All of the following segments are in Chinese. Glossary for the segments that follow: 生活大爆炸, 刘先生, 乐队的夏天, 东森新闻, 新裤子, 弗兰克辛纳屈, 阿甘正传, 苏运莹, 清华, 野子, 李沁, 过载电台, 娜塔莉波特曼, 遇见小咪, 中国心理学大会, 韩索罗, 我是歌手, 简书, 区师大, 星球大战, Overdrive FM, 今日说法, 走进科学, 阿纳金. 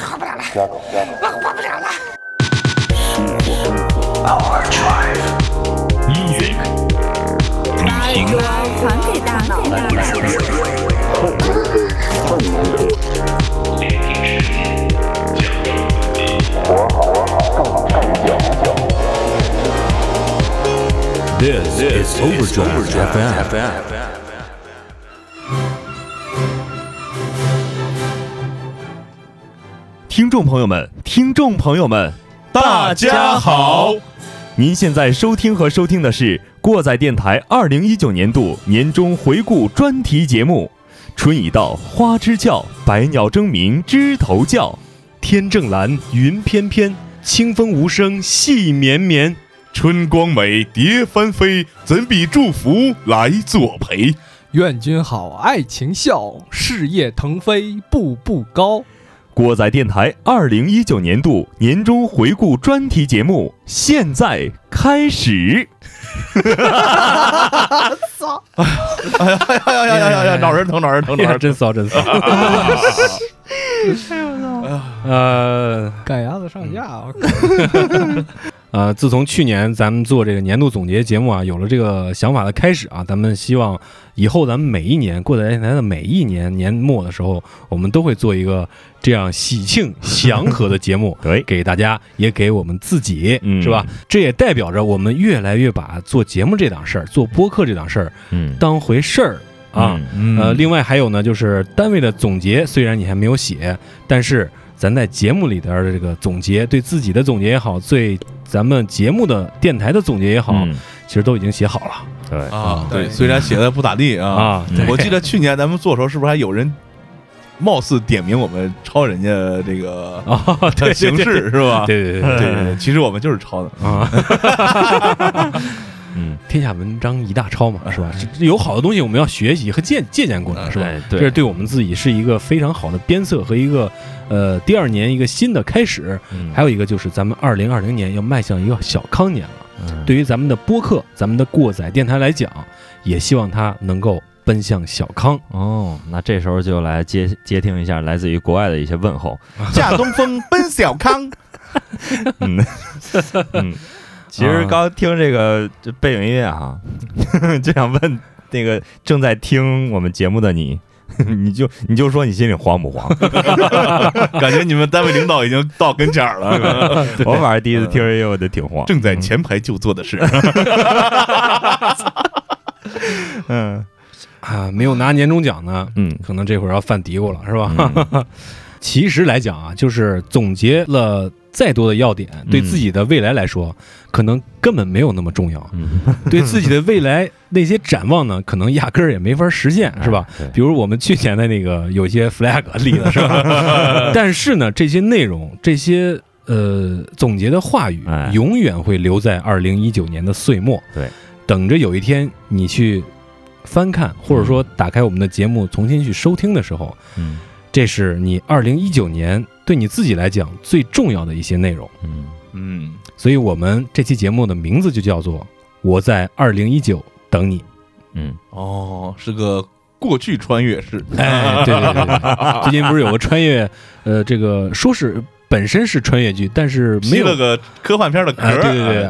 我活不了了，我活不了了。Overdrive， 音乐把耳朵还给大脑。聆听世界，讲述自己，活好更。This is Overdrive FM。听众朋友们，大家好！您现在收听的是过载电台2019年度年终回顾专题节目《春已到花枝俏，百鸟争鸣枝头叫，天正蓝云翩翩，清风无声细绵绵，春光美蝶翻飞，怎比祝福来作陪？愿君好，爱情笑，事业腾飞步步高。过载电台2019年度年终回顾专题节目现在开始。骚！哎呀！脑仁疼！真骚！哎呦我！赶鸭子上架！自从去年咱们做这个年度总结节目啊，有了这个想法的开始啊，咱们希望以后咱们每一年过载电台的每一年年末的时候，我们都会做一个这样喜庆祥和的节目，对，给大家也给我们自己，是吧？这也代表着我们越来越把做节目这档事儿、做播客这档事儿，当回事儿啊。另外还有呢，就是单位的总结，虽然你还没有写，但是咱在节目里边的这个总结，对自己的总结也好，对咱们节目的电台的总结也好，其实都已经写好了。对啊，对，虽然写的不咋地啊，我记得去年咱们做的时候，是不是还有人貌似点名我们抄人家这个的形式，是吧？对，其实我们就是抄的啊。天下文章一大抄嘛，是吧？有好的东西我们要学习和借鉴过来，是吧？对，这对我们自己是一个非常好的鞭策和一个第二年一个新的开始。还有一个就是咱们2020年要迈向一个小康年了，对于咱们的播客、咱们的过载电台来讲，也希望它能够奔向小康。哦，那这时候就来接听一下来自于国外的一些问候。驾东风奔小康。其实刚听这个背景音乐哈，就想问那个正在听我们节目的你，你就说你心里慌不慌？感觉你们单位领导已经到跟前了。我晚上第一次听音乐，我就挺慌。正在前排就坐的是。没有拿年终奖呢，可能这会儿要犯嘀咕了，是吧？其实来讲啊，就是总结了再多的要点，对自己的未来来说，可能根本没有那么重要。对自己的未来那些展望呢，可能压根儿也没法实现，是吧？比如我们去年的那个有些 flag 立了，是吧？但是呢，这些内容，这些总结的话语，永远会留在2019年的岁末，对，等着有一天你去翻看，或者说打开我们的节目重新去收听的时候，这是你2019年对你自己来讲最重要的一些内容。所以我们这期节目的名字就叫做我在2019等你。是个过去穿越式。对，最近不是有个穿越这个说是本身是穿越剧，但是没有了个科幻片的壳，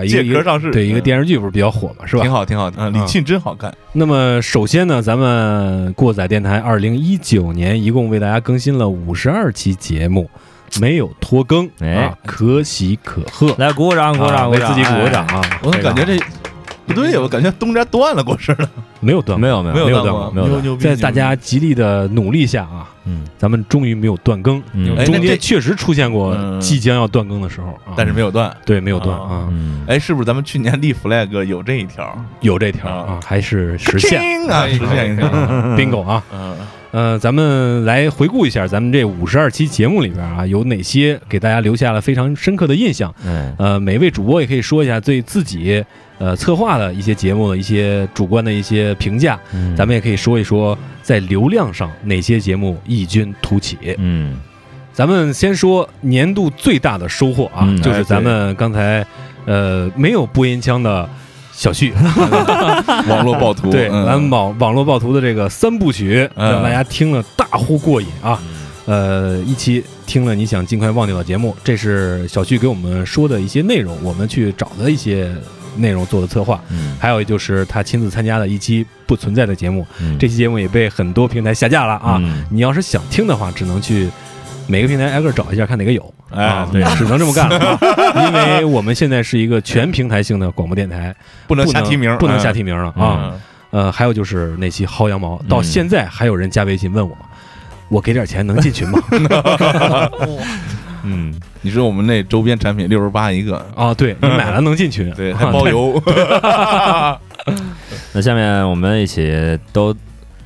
借壳上市。对，一个电视剧不是比较火嘛，是吧？挺好啊，李沁真好看。那么首先呢，咱们过载电台2019年一共为大家更新了52期节目，没有拖更，可喜可贺。来，鼓掌！为自己鼓个掌啊！我感觉这不对，我感觉东家断了过似的。没有断过，在大家极力的努力下啊，咱们终于没有断更。中间确实出现过即将要断更的时候，但是没有断。对，没有断啊。是不是咱们去年立 flag 有这一条？有这条啊，还是实现一条 bingo 啊。咱们来回顾一下咱们这52期节目里边啊，有哪些给大家留下了非常深刻的印象。每位主播也可以说一下对自己策划的一些节目的一些主观的一些评价。咱们也可以说一说在流量上哪些节目异军突起。咱们先说年度最大的收获啊，就是咱们刚才没有播音腔的小旭，网络暴徒，对，咱们网络暴徒的这个3部曲，让大家听了大呼过瘾啊！一期听了你想尽快忘掉的节目，这是小旭给我们说的一些内容，我们去找的一些内容做的策划，还有就是他亲自参加的一期不存在的节目，这期节目也被很多平台下架了啊！你要是想听的话，只能去每个平台挨个找一下，看哪个有。哎，对，只能这么干了，因为我们现在是一个全平台性的广播电台，不能瞎提名了啊！还有就是那期薅羊毛，到现在还有人加微信问我。我给点钱能进群吗？嗯，你说我们那周边产品68一个啊，对你买了能进群，对还包邮。那下面我们一起都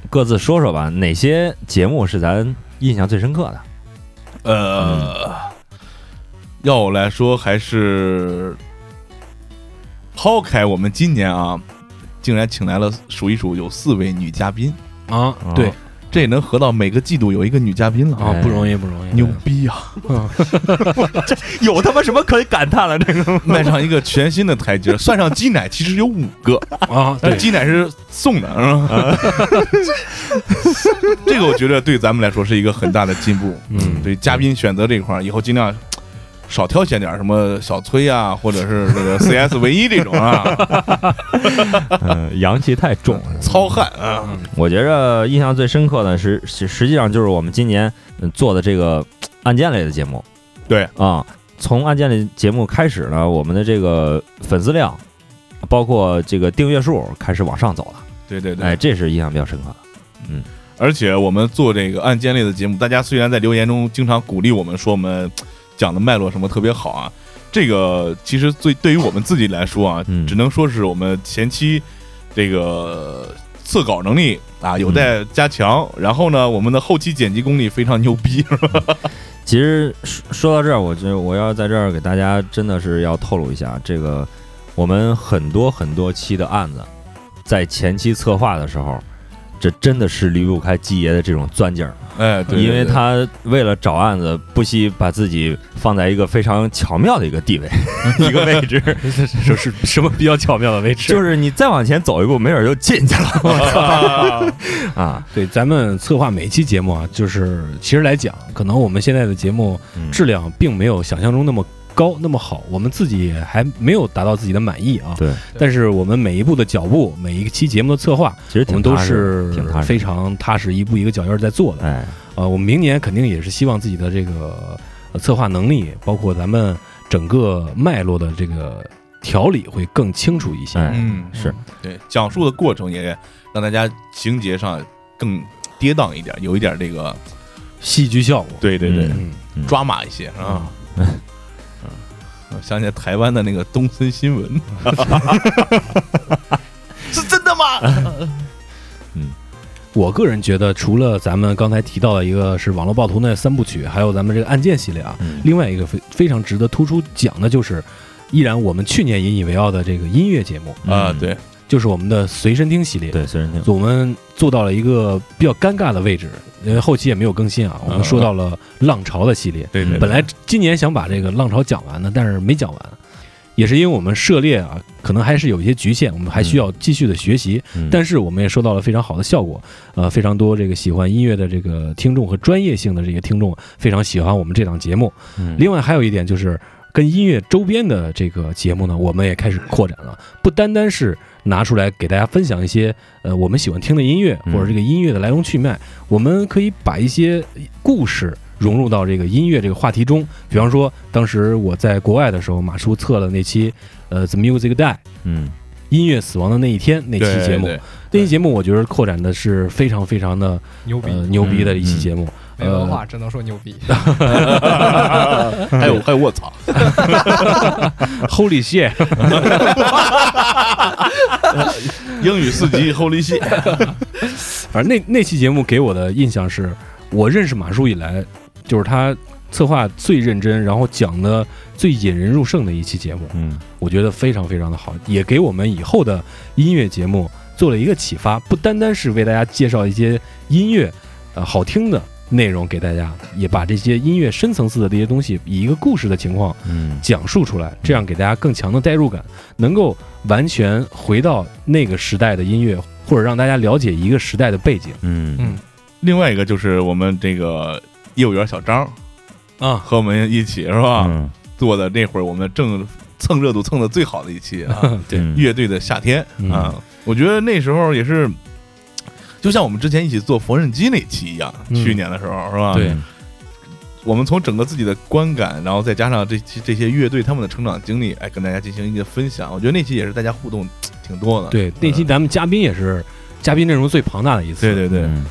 各自说说吧，哪些节目是咱印象最深刻的？要我来说，还是抛开我们今年啊，竟然请来了数一数有4位女嘉宾啊，对。哦这也能合到每个季度有一个女嘉宾了啊，不容易，牛逼啊！这有他妈什么可以感叹了？这个迈上一个全新的台阶，算上鸡奶，其实有5个啊，但鸡奶是送的，这个我觉得对咱们来说是一个很大的进步。嗯，对嘉宾选择这块儿，以后尽量少挑选点什么小崔啊，或者是这个 CS 唯一这种啊，阳气太重了，糙汉啊。我觉着印象最深刻的是，实际上就是我们今年做的这个案件类的节目。对啊，从案件类节目开始呢，我们的这个粉丝量，包括这个订阅数开始往上走了。对对对，哎，这是印象比较深刻的。嗯，而且我们做这个案件类的节目，大家虽然在留言中经常鼓励我们说我们。讲的脉络什么特别好啊，这个其实对于我们自己来说啊，只能说是我们前期这个测稿能力啊有待加强，然后呢我们的后期剪辑功力非常牛逼。其实说到这儿，我要在这儿给大家真的是要透露一下，这个我们很多期的案子在前期策划的时候，这真的是离不开季爷的这种钻劲儿，哎，对，因为他为了找案子，不惜把自己放在一个非常巧妙的一个地位、一个位置，是什么比较巧妙的位置？就是你再往前走一步，没准就进去了。啊，对，咱们策划每期节目啊，就是其实来讲，可能我们现在的节目质量并没有想象中那么高那么好，我们自己还没有达到自己的满意啊。对，但是我们每一步的脚步，每一期节目的策划，其实我们都是非常踏实，一步一个脚印在做的。哎，我们明年肯定也是希望自己的这个策划能力，包括咱们整个脉络的这个条理会更清楚一些。嗯，是对讲述的过程也让大家情节上更跌宕一点，有一点这个戏剧效果。对对对，抓马一些啊。想起台湾的那个东森新闻，是真的吗？嗯，我个人觉得，除了咱们刚才提到的一个是网络暴徒那3部曲，还有咱们这个案件系列啊，另外一个非常值得突出讲的就是，依然我们去年引以为傲的这个音乐节目啊，对，就是我们的随身听系列，对随身听，我们做到了一个比较尴尬的位置。因为后期也没有更新啊，我们说到了浪潮的系列，对对。本来今年想把这个浪潮讲完呢，但是没讲完，也是因为我们涉猎啊，可能还是有一些局限，我们还需要继续的学习。但是我们也收到了非常好的效果，非常多这个喜欢音乐的这个听众和专业性的这些听众非常喜欢我们这档节目。另外还有一点就是，跟音乐周边的这个节目呢，我们也开始扩展了，不单单是拿出来给大家分享一些我们喜欢听的音乐或者这个音乐的来龙去脉，我们可以把一些故事融入到这个音乐这个话题中。比方说，当时我在国外的时候，马叔测了那期The Music Die， 音乐死亡的那一天那期节目，那期节目我觉得扩展的是非常非常的牛逼的一期节目。没文化只能说牛逼。还有卧槽 ，Holy shit！ 英语4级 Holy shit！ 反正那期节目给我的印象是，我认识马叔以来，就是他策划最认真，然后讲的最引人入胜的一期节目。我觉得非常非常的好，也给我们以后的音乐节目做了一个启发，不单单是为大家介绍一些音乐，好听的。内容给大家，也把这些音乐深层次的这些东西以一个故事的情况讲述出来，这样给大家更强的代入感，能够完全回到那个时代的音乐，或者让大家了解一个时代的背景。另外一个就是我们这个业务员小张啊，和我们一起是吧？嗯、做的那会儿我们正蹭热度蹭的最好的一期啊，对、嗯，乐队的夏天、嗯、啊，我觉得那时候也是，就像我们之前一起做缝纫机那期一样，嗯、去年的时候是吧？对。我们从整个自己的观感，然后再加上这些乐队他们的成长经历，哎，跟大家进行一个分享。我觉得那期也是大家互动挺多的。对，那期咱们嘉宾也是嘉宾阵容最庞大的一次。对对对，嗯、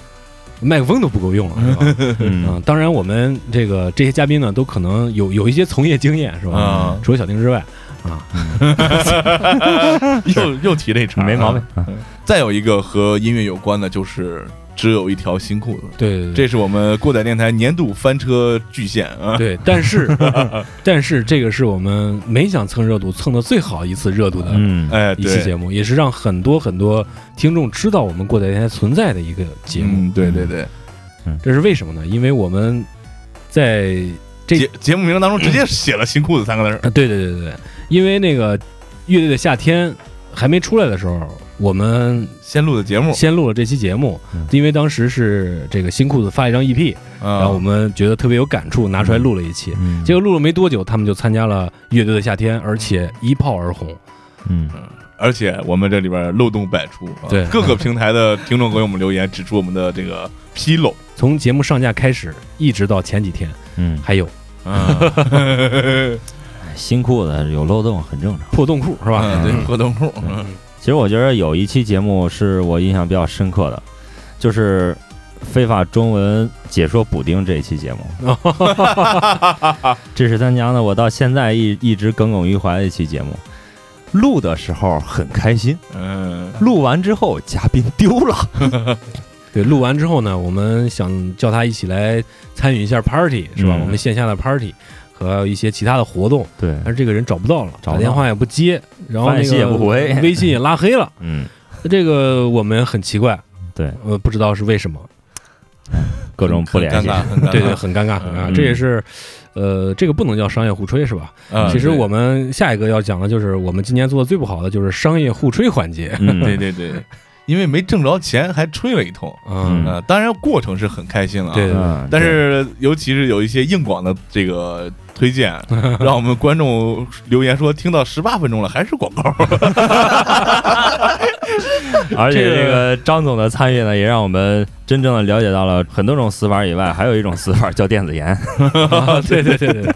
麦克风都不够用了，是吧？嗯，当然我们这些嘉宾呢，都可能有一些从业经验，是吧？啊、除了小丁之外啊，又提这茬，没毛病、啊。再有一个和音乐有关的就是。只有一条新裤子，对对对，这是我们过载电台年度翻车巨献啊！对，但是这个是我们每想蹭热度蹭的最好一次热度的一期节目，也是让很多很多听众知道我们过载电台存在的一个节目。嗯、对对对、嗯，这是为什么呢？因为我们在这节目名当中直接写了"新裤子"三个字。对对对对，因为那个乐队的夏天还没出来的时候。我们先录了这期节目，因为当时是这个新裤子发一张 EP， 然后我们觉得特别有感触，拿出来录了一期。结果录了没多久，他们就参加了乐队的夏天，而且一炮而红。嗯，而且我们这里边漏洞百出，对各个平台的听众给我们留言指出我们的这个纰漏，从节目上架开始一直到前几天，嗯，还有。嗯、新裤子有漏洞很正常，破洞裤是吧？嗯、对，破洞裤。嗯其实我觉得有一期节目是我印象比较深刻的，就是非法中文解说补丁这一期节目，这是他娘的我到现在一直耿耿于怀的一期节目。录的时候很开心，嗯，录完之后嘉宾丢了，对，录完之后呢，我们想叫他一起来参与一下 party 是吧？嗯、我们线下的 party。和一些其他的活动，对，但是这个人找不到了，打电话也不接，然后那个微信也拉黑了，嗯，这个我们很奇怪，对，不知道是为什么，各种不联系，对对，很尴尬，很尴尬，这也是，这个不能叫商业互吹是吧？其实我们下一个要讲的就是我们今年做的最不好的就是商业互吹环节，对对对。因为没挣着钱，还吹了一通，嗯、当然过程是很开心了、啊，对的。但是尤其是有一些硬广的这个推荐，让我们观众留言说听到18分钟了还是广告，而且这个张总的参与呢，也让我们真正的了解到了很多种死法以外，还有一种死法叫电子烟，对对对对。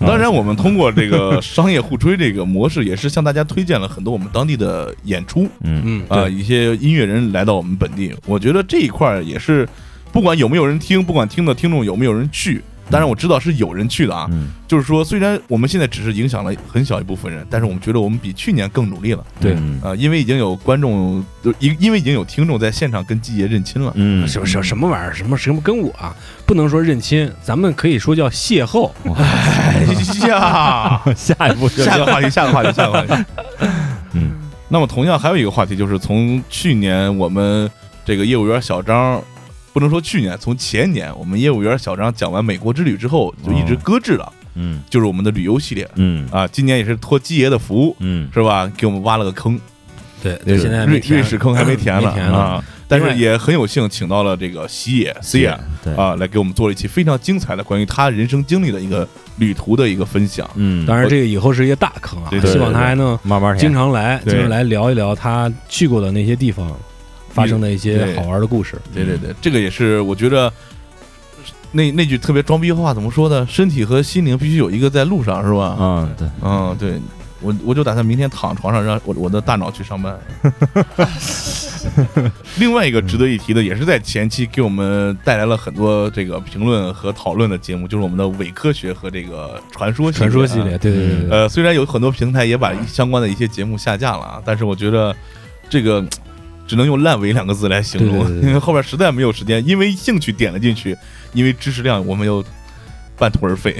当然，我们通过这个商业互吹这个模式，也是向大家推荐了很多我们当地的演出，嗯嗯啊，一些音乐人来到我们本地，我觉得这一块也是，不管有没有人听，不管听的听众有没有人去，当然我知道是有人去的啊，就是说虽然我们现在只是影响了很小一部分人，但是我们觉得我们比去年更努力了，对，因为已经有观众，因为已经有听众在现场跟季爷认亲了，嗯，什么玩意儿，什么跟我啊。不能说认亲，咱们可以说叫邂逅。哎呀，下一步，下个话题。嗯，那么同样还有一个话题，就是从去年我们这个业务员小张，不能说去年，从前年我们业务员小张讲完美国之旅之后，就一直搁置了。嗯，就是我们的旅游系列。嗯啊，今年也是托基爷的福，嗯，是吧？给我们挖了个坑。对，对现在瑞士坑还没填了啊。但是也很有幸请到了这个西野 C 啊，来给我们做了一期非常精彩的关于他人生经历的一个旅途的一个分享。嗯，当然这个以后是一个大坑啊，希望他还能慢慢经常来聊一聊他去过的那些地方发生的一些好玩的故事。对对 对, 对，这个也是我觉得那句特别装逼话怎么说呢？身体和心灵必须有一个在路上，是吧？嗯，对，嗯对。我就打算明天躺床上，让我的大脑去上班。另外一个值得一提的，也是在前期给我们带来了很多这个评论和讨论的节目，就是我们的伪科学和这个传说系列。对对对。虽然有很多平台也把相关的一些节目下架了啊，但是我觉得这个只能用烂尾2个字来形容，因为后边实在没有时间，因为兴趣点了进去，因为知识量我们又。半途而废，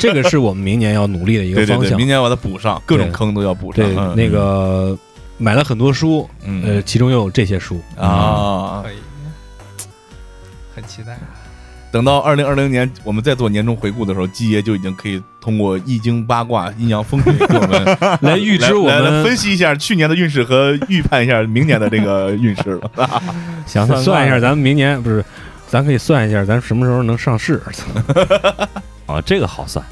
这个是我们明年要努力的一个方向。对对对，明年把它补上，各种坑都要补上。对，嗯、那个买了很多书，其中又有这些书啊，很期待。等到2020年我们再做年终回顾的时候，季爷就已经可以通过易经八卦、阴阳风水给我们来预知我们来分析一下去年的运势和预判一下明年的这个运势了。想算一下咱们明年不是。咱可以算一下，咱什么时候能上市？啊，这个好算。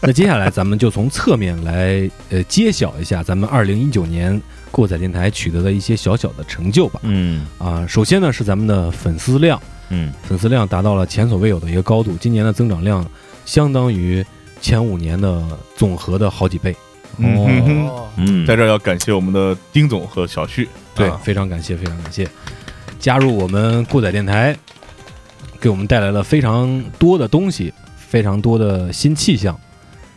那接下来咱们就从侧面来揭晓一下咱们2019年过载电台取得的一些小小的成就吧。嗯啊，首先呢是咱们的粉丝量，粉丝量达到了前所未有的一个高度，今年的增长量相当于前5年的总和的好几倍。哦，在这要感谢我们的丁总和小旭，对，非常感谢，非常感谢，加入我们过载电台，给我们带来了非常多的东西，非常多的新气象。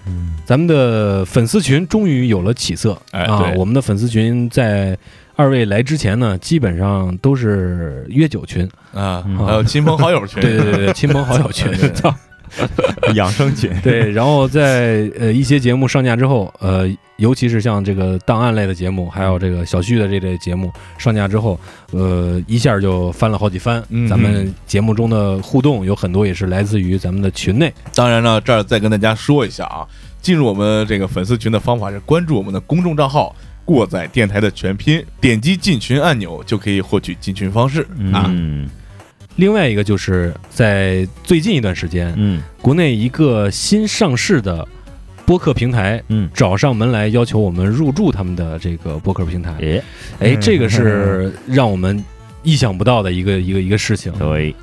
嗯，咱们的粉丝群终于有了起色，哎，啊，我们的粉丝群在二位来之前呢，基本上都是约酒群啊，还有亲朋好友群，对对对对，亲朋好友群。养生群，对，然后在一些节目上架之后，尤其是像这个档案类的节目，还有这个小旭的这类节目上架之后，一下就翻了好几番。咱们节目中的互动有很多也是来自于咱们的群内。当然了，这儿再跟大家说一下啊，进入我们这个粉丝群的方法是关注我们的公众账号“过载电台”的全拼，点击进群按钮就可以获取进群方式啊。另外一个就是在最近一段时间，国内一个新上市的播客平台，找上门来要求我们入驻他们的这个播客平台，这个是让我们意想不到的一个事情。对，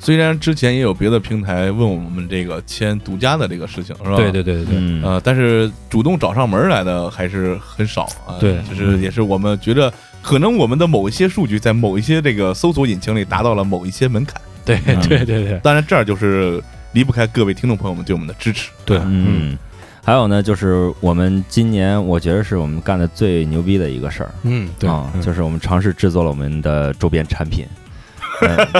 虽然之前也有别的平台问我们这个签独家的这个事情，是吧？对对对对，但是主动找上门来的还是很少啊。对，就是也是我们觉得。可能我们的某一些数据在某一些这个搜索引擎里达到了某一些门槛，对对对对。当然，这儿就是离不开各位听众朋友们对我们的支持。对，还有呢，就是我们今年我觉得是我们干的最牛逼的一个事儿，对啊，就是我们尝试制作了我们的周边产品，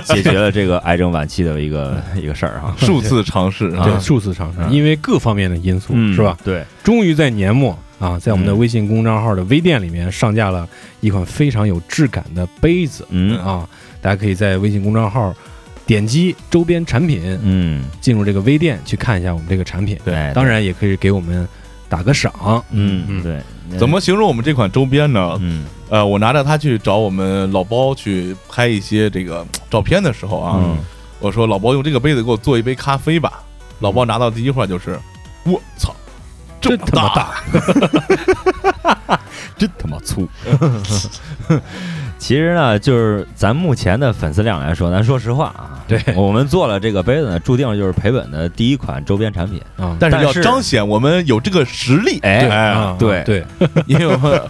解决了这个癌症晚期的一个事儿哈，数次尝试，对，数次尝试，因为各方面的因素是吧？对，终于在年末。啊，在我们的微信公众号的微店里面上架了一款非常有质感的杯子，大家可以在微信公众号点击周边产品，进入这个微店去看一下我们这个产品，对，当然也可以给我们打个赏，对。怎么形容我们这款周边呢？我拿着它去找我们老包去拍一些这个照片的时候啊，我说老包用这个杯子给我做一杯咖啡吧，老包拿到第一话就是，我操！真他妈大，真他妈粗。其实呢，就是咱目前的粉丝量来说，咱说实话啊，对，我们做了这个杯子呢，注定就是赔本的第一款周边产品啊。但是要彰显我们有这个实力，对对，因为我们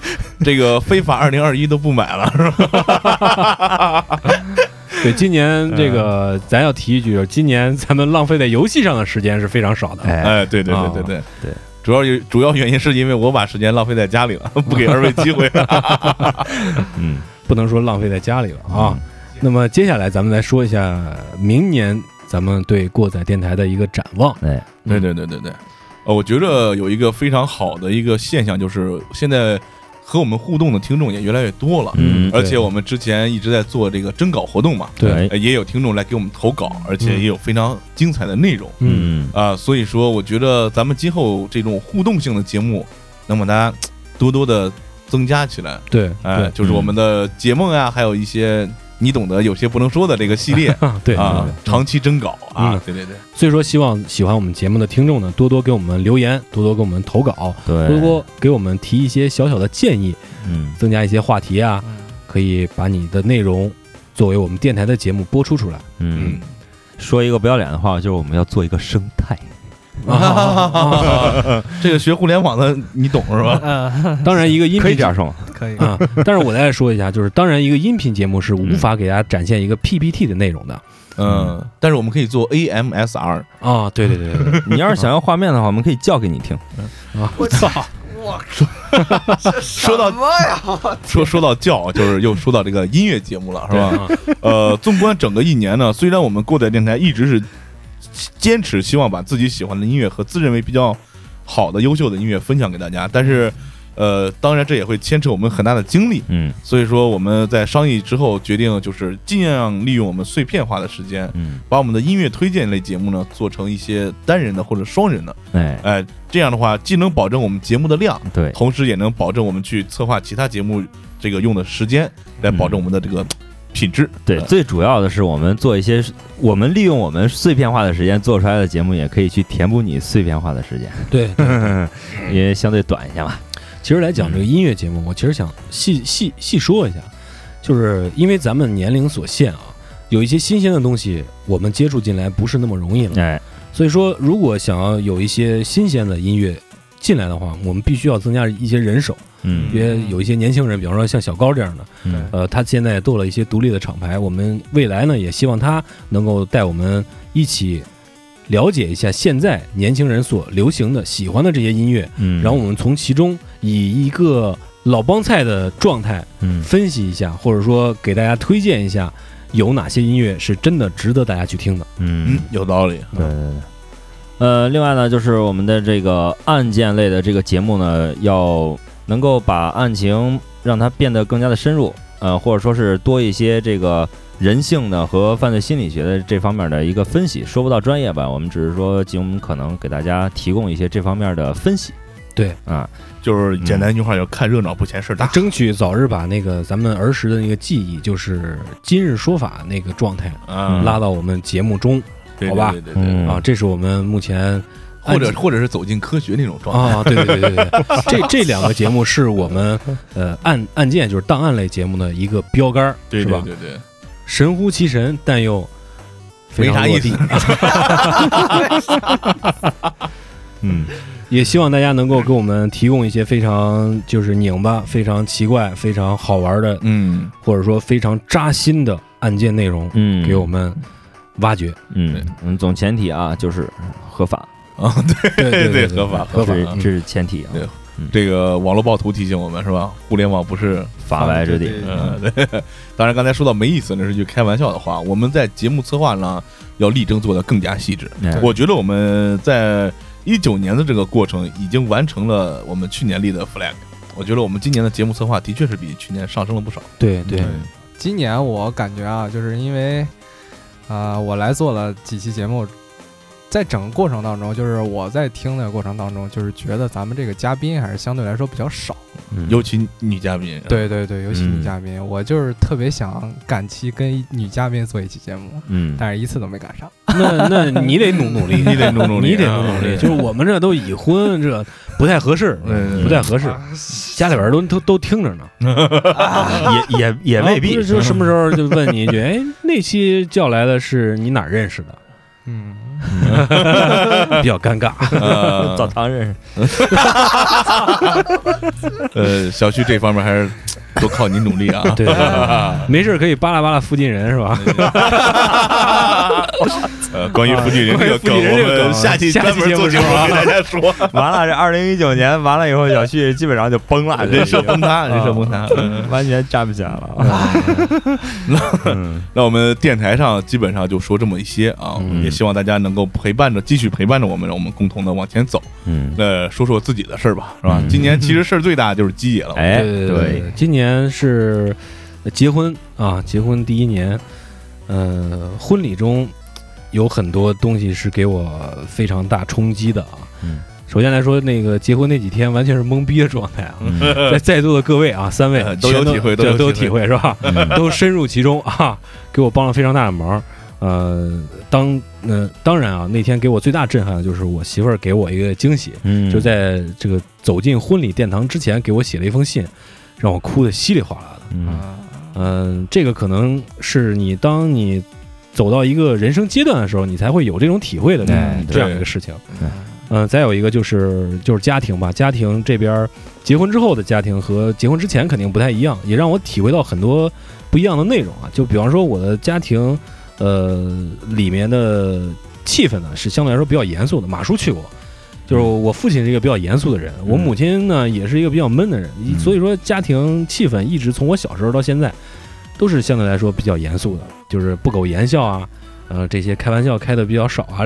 这个非法2021都不买了，是吧？对，今年这个咱要提一句，今年咱们浪费在游戏上的时间是非常少的。哎，对对对对对对。主要原因是因为我把时间浪费在家里了，不给二位机会。不能说浪费在家里了啊。那么接下来咱们来说一下明年咱们对过载电台的一个展望。对对对对对。我觉得有一个非常好的一个现象就是现在和我们互动的听众也越来越多了。而且我们之前一直在做这个征稿活动嘛，对，也有听众来给我们投稿，而且也有非常精彩的内容。所以说我觉得咱们今后这种互动性的节目能把它多多的增加起来。对，就是我们的节目啊，还有一些你懂得有些不能说的这个系列，对啊，长期征稿啊，对对对。所以说，希望喜欢我们节目的听众呢，多多给我们留言，多多给我们投稿，多多给我们提一些小小的建议，增加一些话题啊，可以把你的内容作为我们电台的节目播出出来。说一个不要脸的话，就是我们要做一个生态。这个学互联网的你懂是吧？当然，一个音频可以这样说，可以啊。但是我再说一下，就是当然一个音频节目是无法给大家展现一个 PPT 的内容的，但是我们可以做 AMSR 啊，对对对，你要是想要画面的话，我们可以叫给你听。我操！我说到什么呀？说到叫，就是又说到这个音乐节目了，是吧？纵观整个一年呢，虽然我们过载电台一直是。坚持希望把自己喜欢的音乐和自认为比较好的优秀的音乐分享给大家，但是当然这也会牵扯我们很大的精力，所以说我们在商议之后决定就是尽量利用我们碎片化的时间，把我们的音乐推荐类节目呢做成一些单人的或者双人的，这样的话既能保证我们节目的量，对，同时也能保证我们去策划其他节目这个用的时间，来保证我们的这个品质。对，最主要的是我们做一些，我们利用我们碎片化的时间做出来的节目，也可以去填补你碎片化的时间。对，因为相对短一些嘛。其实来讲这个音乐节目，我其实想细说一下，就是因为咱们年龄所限啊，有一些新鲜的东西我们接触进来不是那么容易了。哎，所以说如果想要有一些新鲜的音乐进来的话，我们必须要增加一些人手。嗯，因为有一些年轻人，比方说像小高这样的，他现在做了一些独立的厂牌，我们未来呢也希望他能够带我们一起了解一下现在年轻人所流行的喜欢的这些音乐，嗯，然后我们从其中以一个老帮菜的状态分析一下，或者说给大家推荐一下有哪些音乐是真的值得大家去听的。嗯，有道理。对对对。另外呢，就是我们的这个案件类的这个节目呢，要能够把案情让它变得更加的深入，或者说是多一些这个人性的和犯罪心理学的这方面的一个分析。说不到专业吧，我们只是说尽我们可能给大家提供一些这方面的分析。对啊，就是简单一句话，要看热闹不嫌事大，争取早日把那个咱们儿时的那个记忆，就是今日说法那个状态，拉到我们节目中。好吧，对对对对对啊，这是我们目前或者是走进科学那种状态啊，对对对对，这两个节目是我们案件就是档案类节目的一个标杆，对对对对，是吧？对对对，神乎其神，但又非常落地。嗯，也希望大家能够给我们提供一些非常就是拧巴、非常奇怪、非常好玩的，嗯，或者说非常扎心的案件内容，嗯，给我们挖掘。嗯，总前提啊，就是合法啊，对对对，合法，这是前提啊。对，这个网络暴徒提醒我们是吧？互联网不是法外之地。对。当然，刚才说到没意思，那是句开玩笑的话。我们在节目策划呢，要力争做得更加细致。我觉得我们在2019年的这个过程，已经完成了我们去年立的 flag。我觉得我们今年的节目策划的确是比去年上升了不少。对对，今年我感觉啊，就是因为。我来做了几期节目，在整个过程当中，就是我在听的过程当中，就是觉得咱们这个嘉宾还是相对来说比较少，尤其女嘉宾。对对对，尤其女嘉宾，我就是特别想赶期跟女嘉宾做一期节目，但是一次都没赶上。那你得努力，你得努力，你得努力。就是我们这都已婚，这不太合适，不太合适。家里边都听着呢，也未必。就什么时候就问你一句，哎，那期叫来的是你哪儿认识的？嗯，比较尴尬，澡堂认识。小旭这方面还是多靠你努力啊。对，没事可以扒拉扒拉附近人是吧？关于附近人这个梗，我们下期专门做节目给大家说。完了，这2019年完了以后，小旭基本上就崩了，人设崩塌，完全站不起来了。那我们电台上基本上就说这么一些啊，也希望大家能够继续陪伴着我们，让我们共同的往前走。那说说自己的事儿吧，是吧？今年其实事儿最大就是基爷了。哎，对，今年是结婚啊，结婚第一年。婚礼中有很多东西是给我非常大冲击的啊。首先来说，那个结婚那几天完全是懵逼的状态啊。在座的各位啊，三位都有体会，都有体会是吧？都深入其中啊，给我帮了非常大的忙。当然啊，那天给我最大震撼的就是我媳妇儿给我一个惊喜，就在这个走进婚礼殿堂之前，给我写了一封信，让我哭得稀里哗啦的。这个可能是你当你走到一个人生阶段的时候，你才会有这种体会的这样一个事情。再有一个就是家庭吧，家庭这边结婚之后的家庭和结婚之前肯定不太一样，也让我体会到很多不一样的内容啊。就比方说我的家庭，里面的气氛呢是相对来说比较严肃的。马叔去过，就是我父亲是一个比较严肃的人，我母亲呢也是一个比较闷的人，所以说家庭气氛一直从我小时候到现在都是相对来说比较严肃的，就是不苟言笑啊，这些开玩笑开的比较少啊，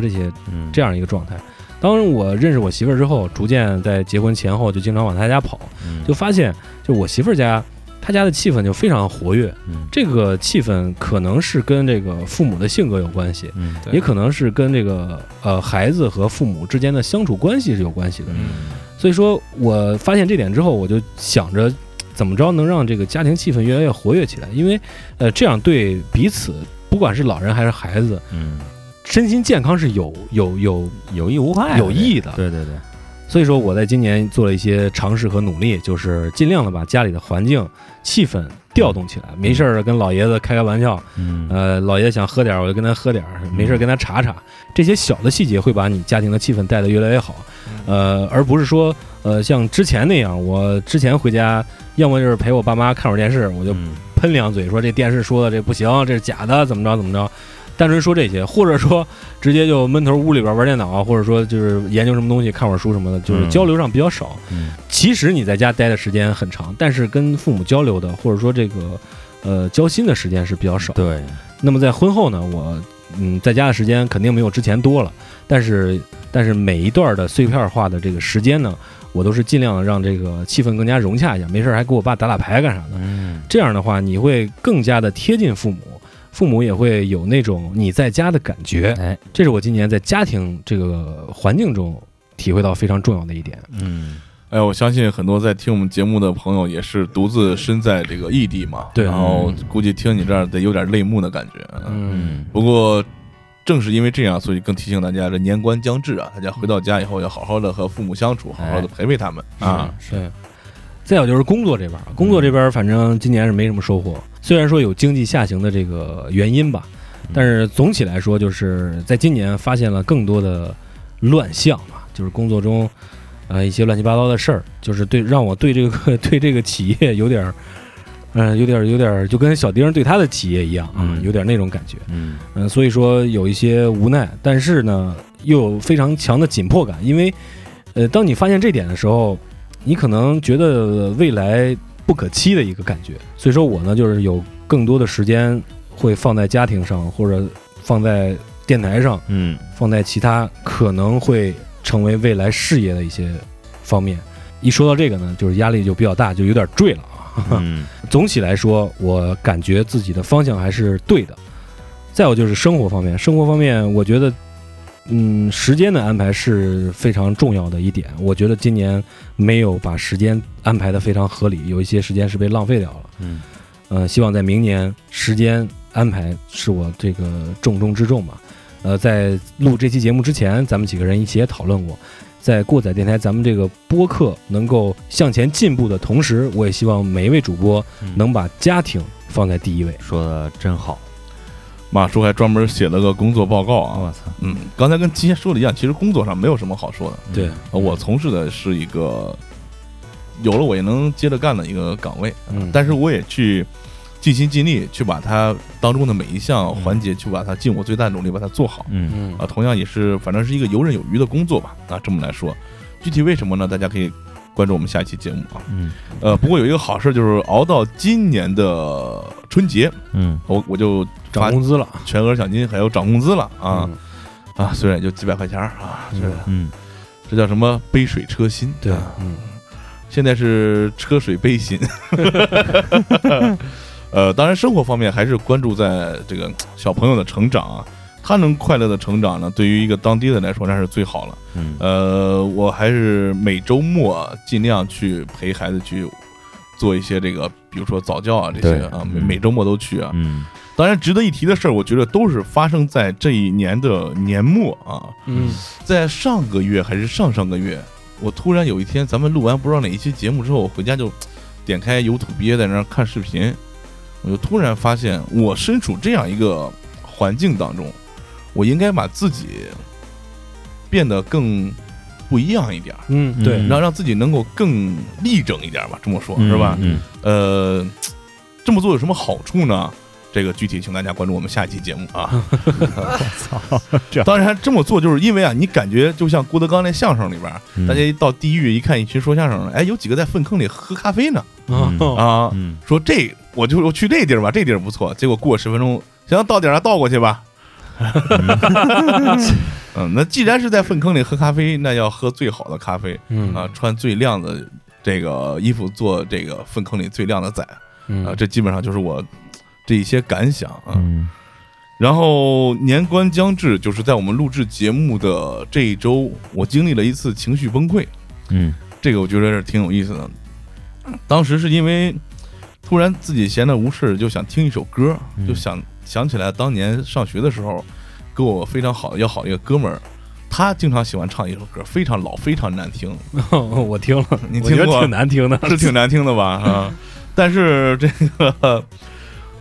这样一个状态。当我认识我媳妇儿之后，逐渐在结婚前后就经常往她家跑，就发现就我媳妇儿家她家的气氛就非常活跃，这个气氛可能是跟这个父母的性格有关系，也可能是跟这个孩子和父母之间的相处关系是有关系的。所以说我发现这点之后，我就想着怎么着能让这个家庭气氛越来越活跃起来，因为这样对彼此不管是老人还是孩子，身心健康是有益无害有益的。对对对，所以说我在今年做了一些尝试和努力，就是尽量的把家里的环境气氛调动起来，没事儿跟老爷子开玩笑，老爷子想喝点我就跟他喝点，没事跟他查查，这些小的细节会把你家庭的气氛带得越来越好，而不是说像之前那样，我之前回家要么就是陪我爸妈看会儿电视，我就喷两嘴说这电视说的这不行，这是假的，怎么着怎么着，单纯说这些，或者说直接就闷头屋里边玩电脑，或者说就是研究什么东西看会儿书什么的，就是交流上比较少。其实你在家待的时间很长，但是跟父母交流的或者说这个交心的时间是比较少。对，那么在婚后呢，我在家的时间肯定没有之前多了，但是每一段的碎片化的这个时间呢，我都是尽量让这个气氛更加融洽一下，没事还给我爸打打牌干啥的，这样的话你会更加的贴近父母，父母也会有那种你在家的感觉。哎，这是我今年在家庭这个环境中体会到非常重要的一点。哎，我相信很多在听我们节目的朋友也是独自身在这个异地嘛，对，然后估计听你这儿得有点泪目的感觉。不过正是因为这样，所以更提醒大家，这年关将至啊，大家回到家以后要好好的和父母相处，好好的陪陪他们啊。是。再有就是工作这边，反正今年是没什么收获，虽然说有经济下行的这个原因吧，但是总体来说，就是在今年发现了更多的乱象吧，就是工作中一些乱七八糟的事儿，就是让我对这个企业有点就跟小丁对他的企业一样啊，有点那种感觉。所以说有一些无奈，但是呢又有非常强的紧迫感，因为当你发现这点的时候，你可能觉得未来不可期的一个感觉。所以说我呢就是有更多的时间会放在家庭上，或者放在电台上，放在其他可能会成为未来事业的一些方面。一说到这个呢，就是压力就比较大，就有点坠了啊。总体来说我感觉自己的方向还是对的。再有就是生活方面我觉得时间的安排是非常重要的一点，我觉得今年没有把时间安排得非常合理，有一些时间是被浪费掉了。希望在明年时间安排是我这个重中之重吧。在录这期节目之前，咱们几个人一起也讨论过，在过载电台咱们这个播客能够向前进步的同时，我也希望每一位主播能把家庭放在第一位。说的真好。马叔还专门写了个工作报告啊！我操，刚才跟今天说的一样，其实工作上没有什么好说的。对，我从事的是一个有了我也能接着干的一个岗位，但是我也去尽心尽力去把它当中的每一项环节去把它尽我最大的努力把它做好。同样也是，反正是一个游刃有余的工作吧。这么来说，具体为什么呢？大家可以关注我们下一期节目啊。不过有一个好事就是熬到今年的春节，我就涨工资了，全额奖金还有涨工资了啊。虽然也就几百块钱啊，这叫什么杯水车薪？对，现在是车水杯薪。当然生活方面还是关注在这个小朋友的成长啊。他能快乐的成长呢，对于一个当爹的来说那是最好了。我还是每周末尽量去陪孩子去做一些这个，比如说早教啊这些啊，每周末都去啊。当然值得一提的事儿，我觉得都是发生在这一年的年末啊。在上个月还是上上个月，我突然有一天，咱们录完不知道哪一期节目之后，我回家就点开有土鳖在那儿看视频，我就突然发现我身处这样一个环境当中，我应该把自己变得更不一样一点，对，然后让自己能够更立正一点吧，这么说是吧？这么做有什么好处呢？这个具体请大家关注我们下一期节目啊。当然这么做就是因为啊，你感觉就像郭德纲那相声里边，大家一到地狱一看一群说相声的，哎，有几个在粪坑里喝咖啡呢啊，说这我去这地儿吧，这地儿不错，结果过10分钟，行，到点儿倒过去吧。那既然是在粪坑里喝咖啡，那要喝最好的咖啡，穿最亮的这个衣服，做这个粪坑里最亮的仔啊，这基本上就是我这一些感想啊。然后年关将至，就是在我们录制节目的这一周，我经历了一次情绪崩溃。这个我觉得是挺有意思的。当时是因为突然自己闲着无事就想听一首歌，就想起来当年上学的时候跟我非常好要好一个哥们儿，他经常喜欢唱一首歌，非常老非常难听。我听了，你听过？我觉得挺难听的，是挺难听的吧？啊！但是这个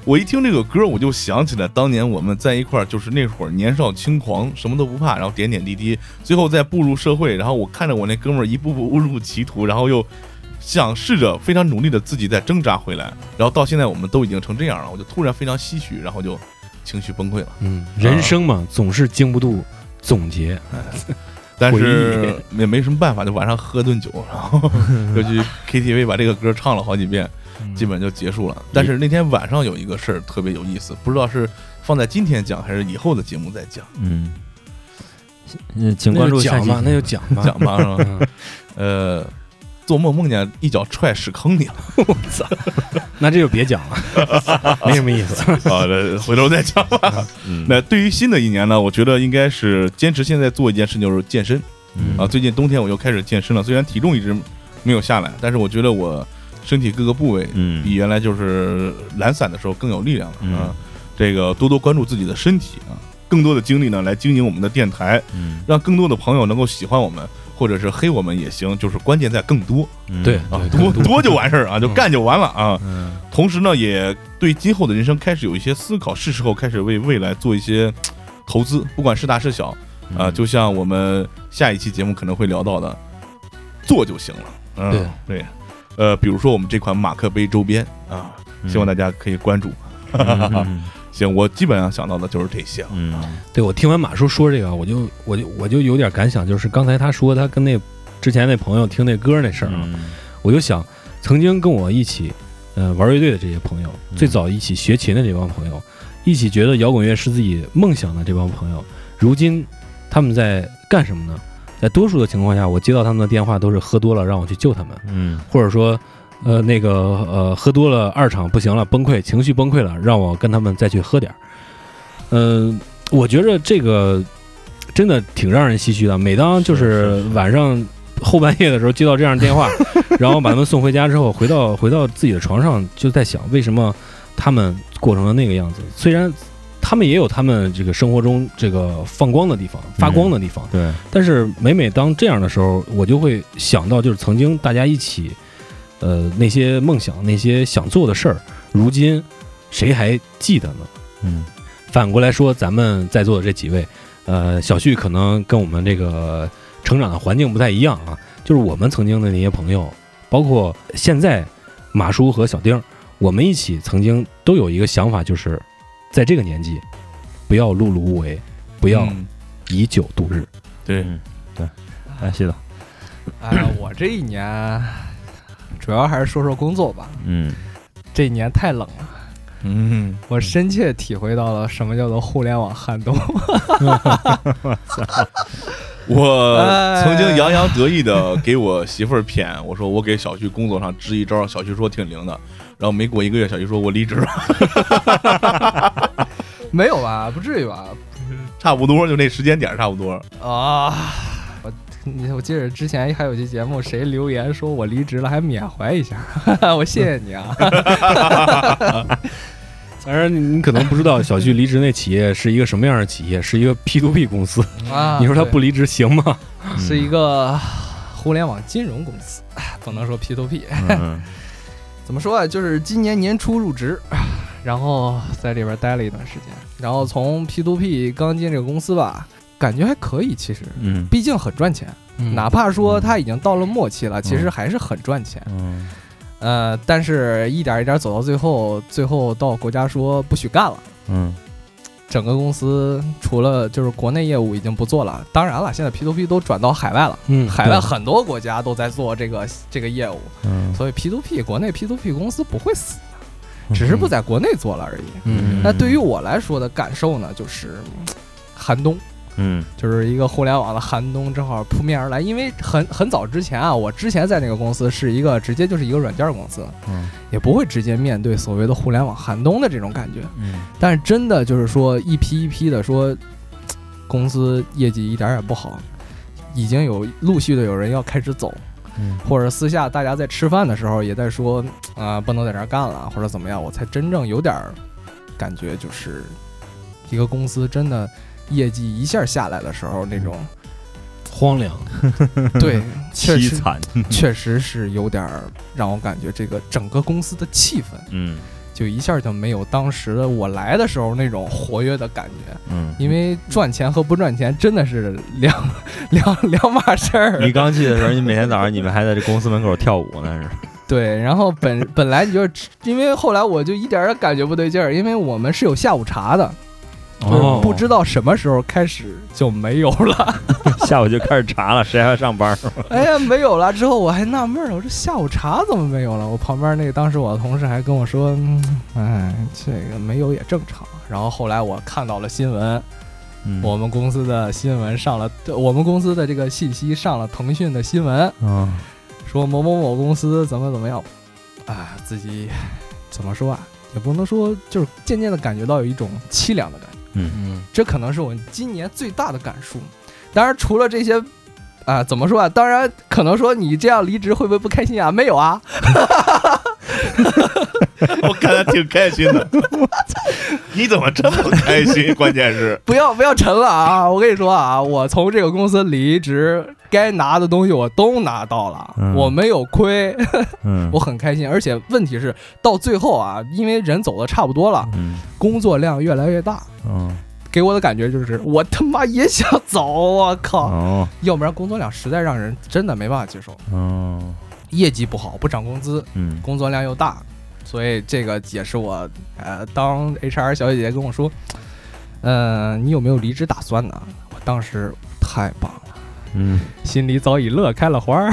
我一听这个歌，我就想起来当年我们在一块儿，就是那会儿年少轻狂，什么都不怕，然后点点滴滴，最后再步入社会，然后我看着我那哥们儿一步步误入歧途，然后又想试着非常努力的自己再挣扎回来，然后到现在我们都已经成这样了，我就突然非常唏嘘，然后就情绪崩溃了。嗯，人生嘛，总是经不住总结，但是也没什么办法，就晚上喝顿酒，然后就去 KTV 把这个歌唱了好几遍，基本就结束了。但是那天晚上有一个事儿特别有意思，不知道是放在今天讲还是以后的节目再讲。嗯，请关注下期。那就讲吧，讲吧，是吧？做梦梦见一脚踹屎坑里了，我操！那这就别讲了，没什么意思。好的，回头再讲吧。那对于新的一年呢，我觉得应该是坚持现在做一件事，就是健身。啊，最近冬天我又开始健身了，虽然体重一直没有下来，但是我觉得我身体各个部位比原来就是懒散的时候更有力量了。啊，这个多多关注自己的身体啊，更多的精力呢来经营我们的电台，让更多的朋友能够喜欢我们。或者是黑我们也行，就是关键在更多，对啊，多就完事儿啊，就干就完了啊。同时呢，也对今后的人生开始有一些思考，是时候开始为未来做一些投资，不管是大是小啊。就像我们下一期节目可能会聊到的，做就行了。对，比如说我们这款马克杯周边啊，希望大家可以关注。行，我基本上想到的就是这些。对，我听完马叔说这个，我就有点感想，就是刚才他说他跟那之前那朋友听那歌那事儿啊，我就想曾经跟我一起玩乐队的这些朋友，最早一起学琴的这帮朋友，一起觉得摇滚乐是自己梦想的这帮朋友，如今他们在干什么呢？在多数的情况下，我接到他们的电话都是喝多了让我去救他们，或者说。喝多了二场不行了，崩溃，情绪崩溃了，让我跟他们再去喝点儿。我觉着这个真的挺让人唏嘘的。每当就是晚上后半夜的时候接到这样的电话，然后把他们送回家之后，回到自己的床上，就在想为什么他们过成了那个样子。虽然他们也有他们这个生活中这个放光的地方、发光的地方，对。但是每每当这样的时候，我就会想到，就是曾经大家一起。那些梦想，那些想做的事儿，如今谁还记得呢？反过来说，咱们在座的这几位，小旭可能跟我们这个成长的环境不太一样啊，就是我们曾经的那些朋友，包括现在马叔和小丁，我们一起曾经都有一个想法，就是在这个年纪，不要碌碌无为，不要以酒度日。对，哎，是的。我这一年。主要还是说说工作吧。这一年太冷了。我深切体会到了什么叫做互联网寒冬。我曾经洋洋得意的给我媳妇儿骗，我说我给小旭工作上支一招，小旭说挺灵的，然后没过一个月，小旭说我离职了。没有吧？不至于吧？差不多，就那时间点差不多啊。我记得之前还有期节目，谁留言说我离职了，还缅怀一下，我谢谢你啊。当然，你可能不知道小旭离职那企业是一个什么样的企业，是一个 P2P 公司啊。你说他不离职行吗？是一个互联网金融公司，不能说 P2P。怎么说啊？就是今年年初入职，然后在里边待了一段时间，然后从 P2P 刚进这个公司吧。感觉还可以，其实，毕竟很赚钱，哪怕说他已经到了末期了，其实还是很赚钱，但是一点一点走到最后到国家说不许干了，整个公司除了就是国内业务已经不做了，当然了，现在 P2P 都转到海外了，海外很多国家都在做这个业务，所以 P2P 国内 P2P 公司不会死。只是不在国内做了而已。那对于我来说的感受呢，就是寒冬。就是一个互联网的寒冬正好扑面而来，因为很早之前啊，我之前在那个公司是一个直接就是一个软件公司，也不会直接面对所谓的互联网寒冬的这种感觉。但是真的就是说一批一批的说，公司业绩一点也不好，已经有陆续的有人要开始走，或者私下大家在吃饭的时候也在说不能在这儿干了或者怎么样，我才真正有点感觉，就是一个公司真的业绩一下下来的时候那种荒凉，对，凄惨，确实是有点让我感觉这个整个公司的气氛，就一下就没有当时的我来的时候那种活跃的感觉，因为赚钱和不赚钱真的是两码事儿。你刚去的时候，你每天早上你们还在这公司门口跳舞呢，是？对，然后本来你就因为后来我就一点感觉不对劲儿，因为我们是有下午茶的。就是、不知道什么时候开始就没有了下午就开始查了，谁还上班哎呀，没有了之后我还纳闷了，我说下午茶怎么没有了，我旁边那个当时我的同事还跟我说这个没有也正常。然后后来我看到了新闻，我们公司的新闻上了，我们公司的这个信息上了腾讯的新闻，说某某某公司怎么样啊，自己怎么说啊，也不能说，就是渐渐的感觉到有一种凄凉的感觉。这可能是我今年最大的感触。当然除了这些怎么说啊，当然可能说你这样离职会不会不开心啊，没有啊我看他挺开心的你怎么这么开心，关键是不要沉了啊，我跟你说啊，我从这个公司离职该拿的东西我都拿到了，我没有亏我很开心。而且问题是到最后啊，因为人走的差不多了，工作量越来越大，给我的感觉就是我他妈也想走，我靠要不然工作量实在让人真的没办法接受，业绩不好不涨工资，工作量又大，所以这个也是我当 HR 小姐姐跟我说你有没有离职打算呢，我当时太棒了，心里早已乐开了花儿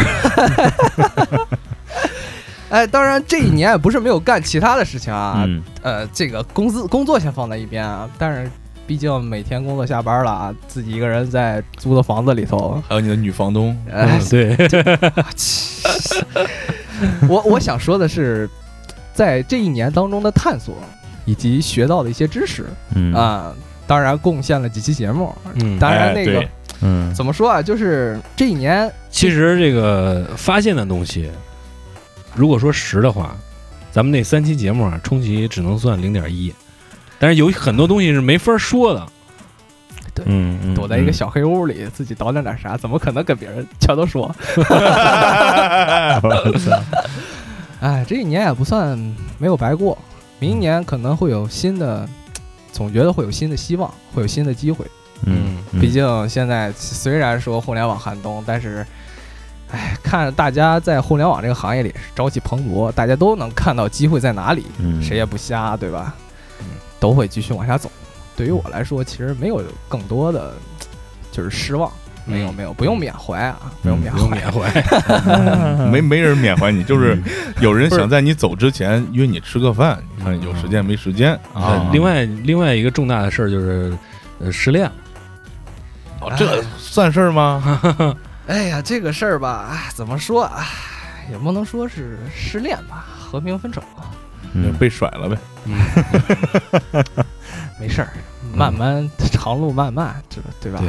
哎，当然这一年也不是没有干其他的事情啊，这个工作先放在一边啊，但是毕竟每天工作下班了啊，自己一个人在租的房子里头，还有你的女房东，对我想说的是在这一年当中的探索以及学到的一些知识，当然贡献了几期节目，当然那个怎么说啊，就是这一年其实这个发现的东西，如果说实的话，咱们那三期节目啊充其只能算0.1，但是有很多东西是没法说的，对，躲在一个小黑屋里自己捣点点啥，怎么可能跟别人全都说哎，这一年也不算没有白过，明年可能会有新的，总觉得会有新的希望，会有新的机会，毕竟现在虽然说互联网寒冬，但是看大家在互联网这个行业里朝气蓬勃，大家都能看到机会在哪里，谁也不瞎，对吧，都会继续往下走。对于我来说其实没有更多的就是失望，没有，不用缅怀啊，不用缅怀没人缅怀你，就是有人想在你走之前约你吃个饭，你看有时间没时间啊。另外一个重大的事就是失恋了，这算事儿吗哎呀，这个事儿吧，怎么说啊，也不能说是失恋吧，和平分手，被甩了呗没事儿，慢慢长路漫漫，对吧，对，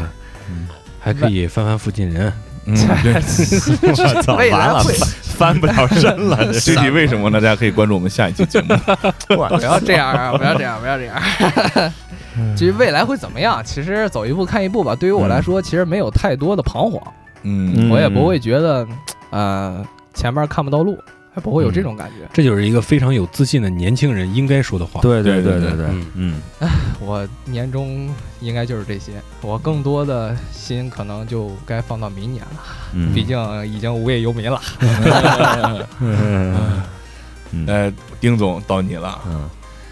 还可以翻翻附近人，我操，完了，翻不了身了。具体为什么呢？大家可以关注我们下一期节目。不要这样。至于未来会怎么样，其实走一步看一步吧。对于我来说，其实没有太多的彷徨。我也不会觉得，前面看不到路，还不会有这种感觉。这就是一个非常有自信的年轻人应该说的话。对。我年终应该就是这些，我更多的心可能就该放到明年了，毕竟已经无业游民了丁总到你了。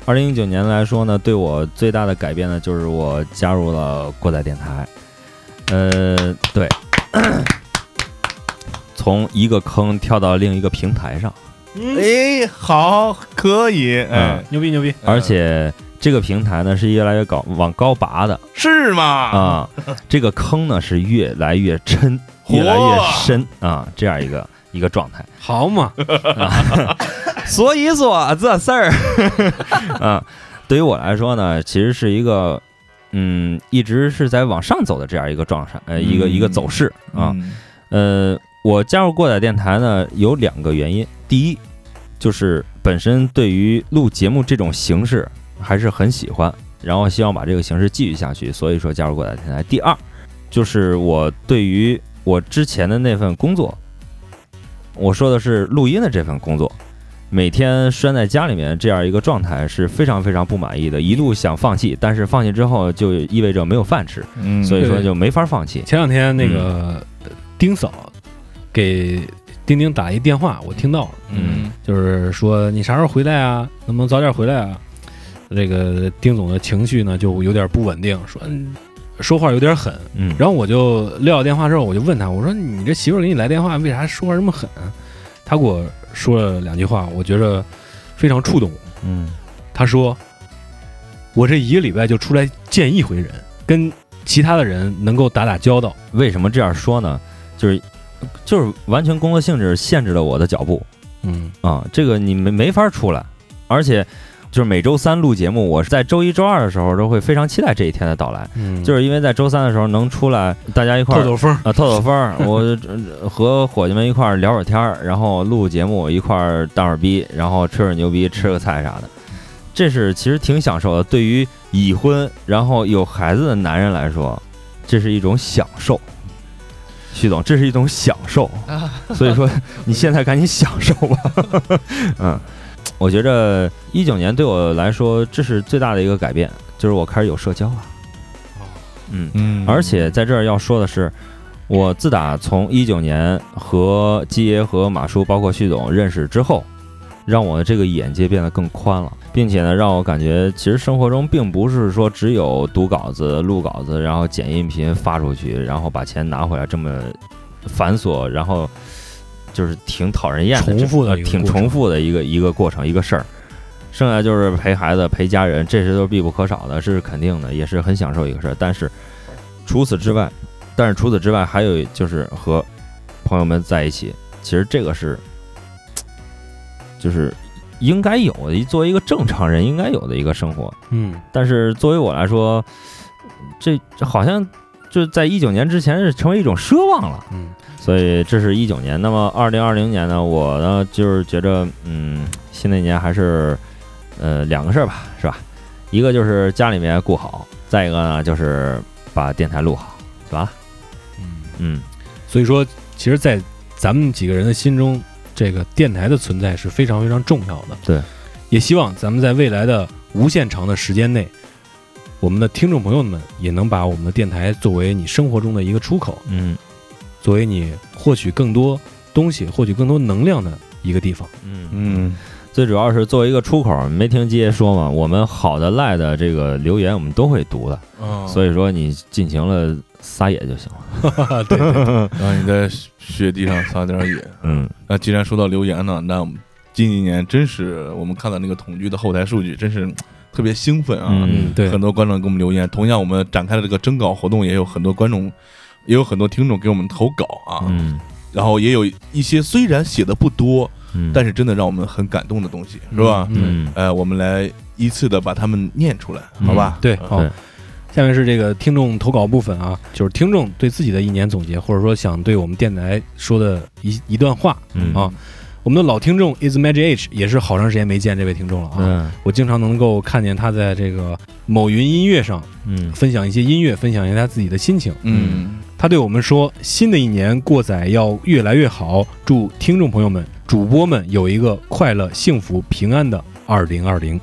2019年来说呢，对我最大的改变呢，就是我加入了过载电台。对从一个坑跳到另一个平台上。好，可以，牛逼。而且这个平台呢是越来越往高拔的，是吗？这个坑呢是越来越深，越来越深这样一个状态，好嘛所以说这事儿对于我来说呢，其实是一个一直是在往上走的这样一个状态，一个走势啊。我加入过载电台呢有两个原因，第一就是本身对于录节目这种形式还是很喜欢，然后希望把这个形式继续下去，所以说加入过载电台。第二就是我对于我之前的那份工作，我说的是录音的这份工作，每天拴在家里面这样一个状态是非常非常不满意的，一度想放弃，但是放弃之后就意味着没有饭吃，所以说就没法放弃。前两天那个丁嫂给丁丁打一电话，我听到了，就是说你啥时候回来啊，能不能早点回来啊。这个丁总的情绪呢就有点不稳定，说话有点狠，然后我就撂电话之后我就问他，我说你这媳妇给你来电话为啥说话这么狠啊？他给我说了两句话，我觉得非常触动我。他说我这一个礼拜就出来见一回人，跟其他的人能够打打交道。为什么这样说呢？就是完全工作性质限制了我的脚步，这个你没法出来，而且就是每周三录节目，我是在周一周二的时候都会非常期待这一天的到来，就是因为在周三的时候能出来大家一块儿透透风，我和伙计们一块儿聊会儿天，然后录节目一块儿当会儿逼，然后吹会儿牛逼，吃个菜啥的，这是其实挺享受的。对于已婚然后有孩子的男人来说，这是一种享受。徐总，这是一种享受，所以说你现在赶紧享受吧。我觉着2019年对我来说，这是最大的一个改变，就是我开始有社交了。而且在这儿要说的是，我自打从2019年和基爷和马叔，包括旭总认识之后，让我的这个眼界变得更宽了，并且呢，让我感觉其实生活中并不是说只有读稿子、录稿子，然后剪音频发出去，然后把钱拿回来这么繁琐，然后。就是挺讨人厌的，挺重复的一个过程，一个事儿。剩下就是陪孩子、陪家人，这些都是必不可少的，是肯定的，也是很享受一个事儿。但是除此之外，还有就是和朋友们在一起，其实这个是就是应该有的，作为一个正常人应该有的一个生活。但是作为我来说，这好像就在2019年之前是成为一种奢望了。所以这是2019年，那么2020年呢？我呢就是觉着，新的一年还是，两个事儿吧，是吧？一个就是家里面顾好，再一个呢就是把电台录好，对吧？所以说，其实，在咱们几个人的心中，这个电台的存在是非常非常重要的。对，也希望咱们在未来的无限长的时间内，我们的听众朋友们也能把我们的电台作为你生活中的一个出口。作为你获取更多东西、获取更多能量的一个地方，最主要是作为一个出口。没听基爷说嘛，我们好的、赖的这个留言我们都会读的，所以说你进行了撒野就行了。对，让你在雪地上撒点野。那既然说到留言呢，那我们近几年真是我们看到那个统计的后台数据，真是。特别兴奋啊！对，很多观众给我们留言。同样，我们展开了这个征稿活动，也有很多观众，也有很多听众给我们投稿啊。然后也有一些虽然写的不多，但是真的让我们很感动的东西，是吧？我们来依次的把他们念出来，好吧？对，好。下面是这个听众投稿部分啊，就是听众对自己的一年总结，或者说想对我们电台说的一段话啊。我们的老听众 Is Magic H 也是好长时间没见这位听众了啊！我经常能够看见他在这个某云音乐上，分享一些音乐，分享一下他自己的心情。他对我们说：“新的一年过载要越来越好，祝听众朋友们、主播们有一个快乐、幸福、平安的2020。”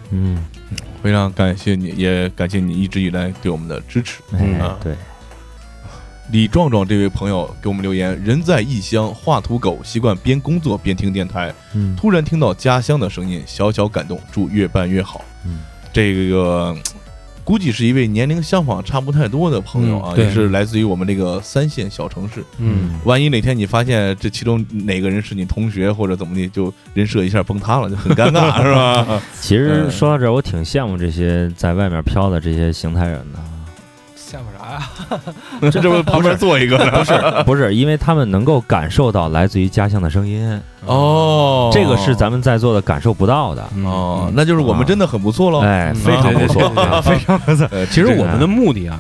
非常感谢你，也感谢你一直以来对我们的支持。对。李壮壮这位朋友给我们留言，人在异乡画土狗，习惯边工作边听电台，突然听到家乡的声音，小小感动，祝越办越好。这个估计是一位年龄相仿差不太多的朋友啊，也是来自于我们这个3线小城市。万一哪天你发现这其中哪个人是你同学或者怎么的，就人设一下崩塌了，就很尴尬，是吧？其实说到这儿，我挺羡慕这些在外面飘的这些邢台人的。羡慕啥呀？这不旁边坐一个呢？不是，因为他们能够感受到来自于家乡的声音哦，这个是咱们在座的感受不到的哦，那就是我们真的很不错喽，非常不错，非常不错。其实我们的目的啊，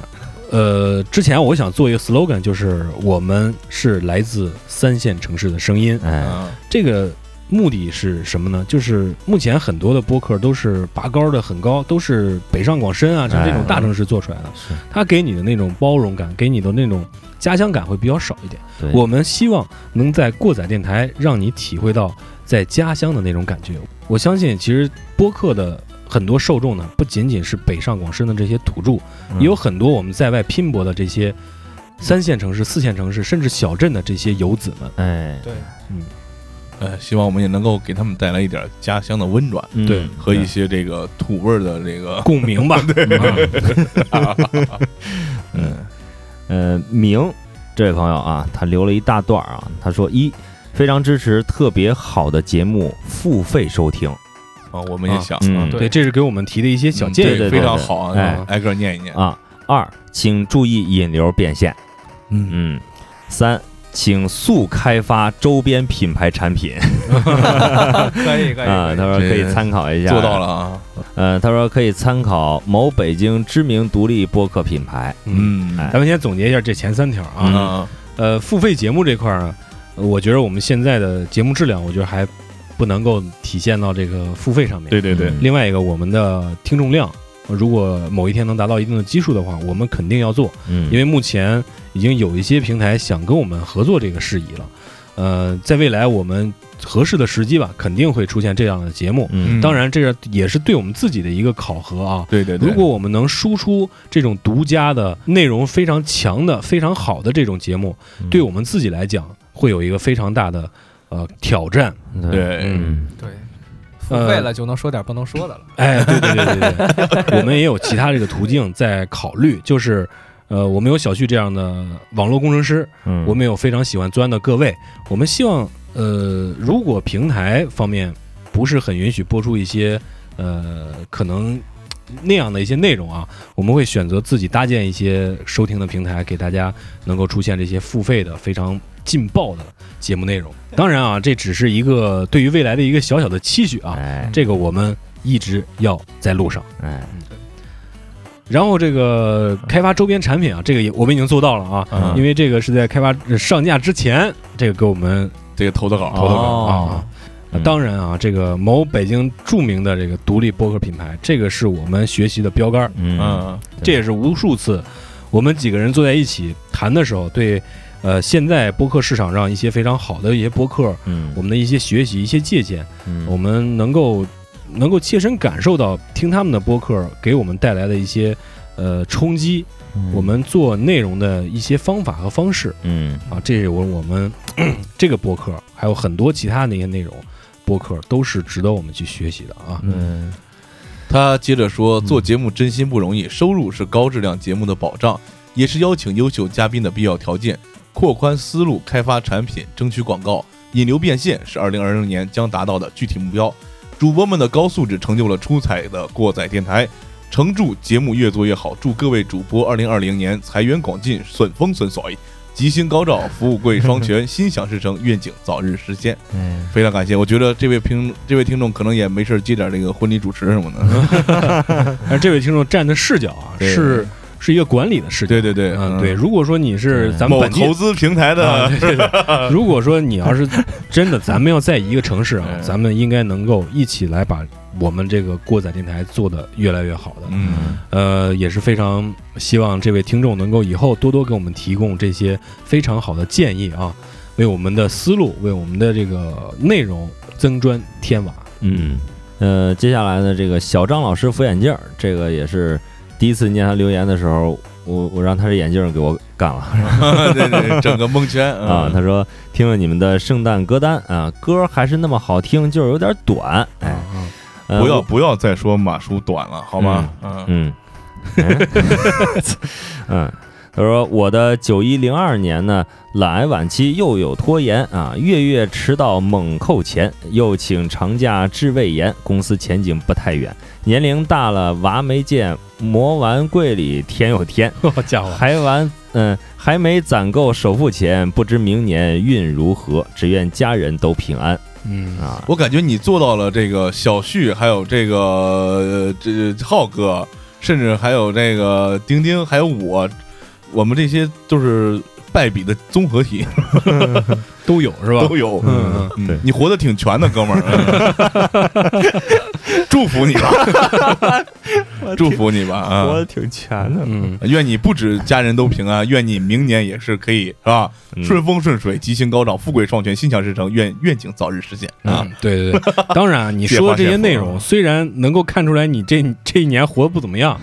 之前我想做一个 slogan， 就是我们是来自三线城市的声音。哎，这个目的是什么呢？就是目前很多的播客都是拔高的很高，都是北上广深啊，像这种大城市做出来的，它给你的那种包容感，给你的那种家乡感会比较少一点。我们希望能在过载电台让你体会到在家乡的那种感觉。我相信其实播客的很多受众呢，不仅仅是北上广深的这些土著，也有很多我们在外拼搏的这些三线城市、四线城市甚至小镇的这些游子们。哎，对，嗯，希望我们也能够给他们带来一点家乡的温暖，对、嗯，和一些这个土味的这个共鸣吧。对，明这位朋友啊，他留了一大段啊，他说一非常支持特别好的节目付费收听啊，我们也想、啊嗯、对，这是给我们提的一些小建议、嗯，非常好啊，挨个念一念啊。二，请注意引流变现，嗯嗯。三。请速开发周边品牌产品可以可以啊、他说可以参考一下，做到了啊。他说可以参考某北京知名独立播客品牌。嗯，咱们先总结一下这前三条啊。嗯、付费节目这块呢，我觉得我们现在的节目质量，我觉得还不能够体现到这个付费上面。对对对。另外一个，我们的听众量，如果某一天能达到一定的基数的话，我们肯定要做。嗯，因为目前已经有一些平台想跟我们合作这个事宜了。在未来我们合适的时机吧，肯定会出现这样的节目。嗯，当然这也是对我们自己的一个考核啊。对对对。如果我们能输出这种独家的内容非常强的、非常好的这种节目，对我们自己来讲会有一个非常大的挑战。对，嗯，对。付费了就能说点不能说的了。哎，对对对对对，我们也有其他这个途径在考虑，就是我们有小旭这样的网络工程师，嗯，我们有非常喜欢钻的各位，我们希望如果平台方面不是很允许播出一些可能那样的一些内容啊，我们会选择自己搭建一些收听的平台，给大家能够出现这些付费的非常劲爆的节目内容。当然啊，这只是一个对于未来的一个小小的期许啊，这个我们一直要在路上。然后这个开发周边产品啊，这个也我们已经做到了啊，因为这个是在开发上架之前，这个给我们这个投的稿啊。当然啊，这个某北京著名的这个独立播客品牌，这个是我们学习的标杆。嗯，这也是无数次我们几个人坐在一起谈的时候，对现在播客市场上一些非常好的一些播客，嗯，我们的一些学习、一些借鉴，嗯，我们能够切身感受到听他们的播客给我们带来的一些冲击，我们做内容的一些方法和方式。嗯，啊，这是我们这个播客还有很多其他的一些内容。播客都是值得我们去学习的啊。嗯，他接着说，做节目真心不容易，收入是高质量节目的保障，也是邀请优秀嘉宾的必要条件。扩宽思路，开发产品，争取广告，引流变现是2020年将达到的具体目标。主播们的高素质成就了出彩的过载电台，诚祝节目越做越好，祝各位主播2020年财源广进，顺风顺水，吉星高照，富贵双全，心想事成，愿景早日实现。嗯，非常感谢。我觉得这位听众可能也没事接点这个婚礼主持什么的。但这位听众站的视角啊，是一个管理的视角。对对对，嗯，对。如果说你是咱们本地某投资平台的，对对，如果说你要是真的咱们要在一个城市啊，咱们应该能够一起来把我们这个过载电台做得越来越好的。嗯，也是非常希望这位听众能够以后多多给我们提供这些非常好的建议啊，为我们的思路，为我们的这个内容增砖添瓦。嗯，接下来呢，这个小张老师扶眼镜，这个也是第一次念他留言的时候，我让他这眼镜给我干了，对对，整个蒙圈啊。他说听了你们的圣诞歌单啊，歌还是那么好听，就是有点短，哎。不要再说马叔短了，好吗？嗯，嗯，他说我的9102年呢，懒癌晚期又有拖延啊，月迟到猛扣钱，又请长假治胃炎，公司前景不太远，年龄大了娃没见，磨完柜里天又天，好家伙，还没攒够首付钱，不知明年运如何，只愿家人都平安。嗯啊，我感觉你做到了这个小旭，还有这个浩哥，甚至还有这个丁丁，还有我我们这些就是败笔的综合体都有是吧？都有，嗯，对，你活得挺全的，哥们儿，祝福你吧，祝福你吧，啊，活得挺全的，嗯，愿你不止家人都平安，愿你明年也是可以，是吧？顺风顺水，吉星高照，富贵双全，心想事成，愿景早日实现啊！对对对，当然，啊，你说这些内容，虽然能够看出来你这一年活得不怎么样，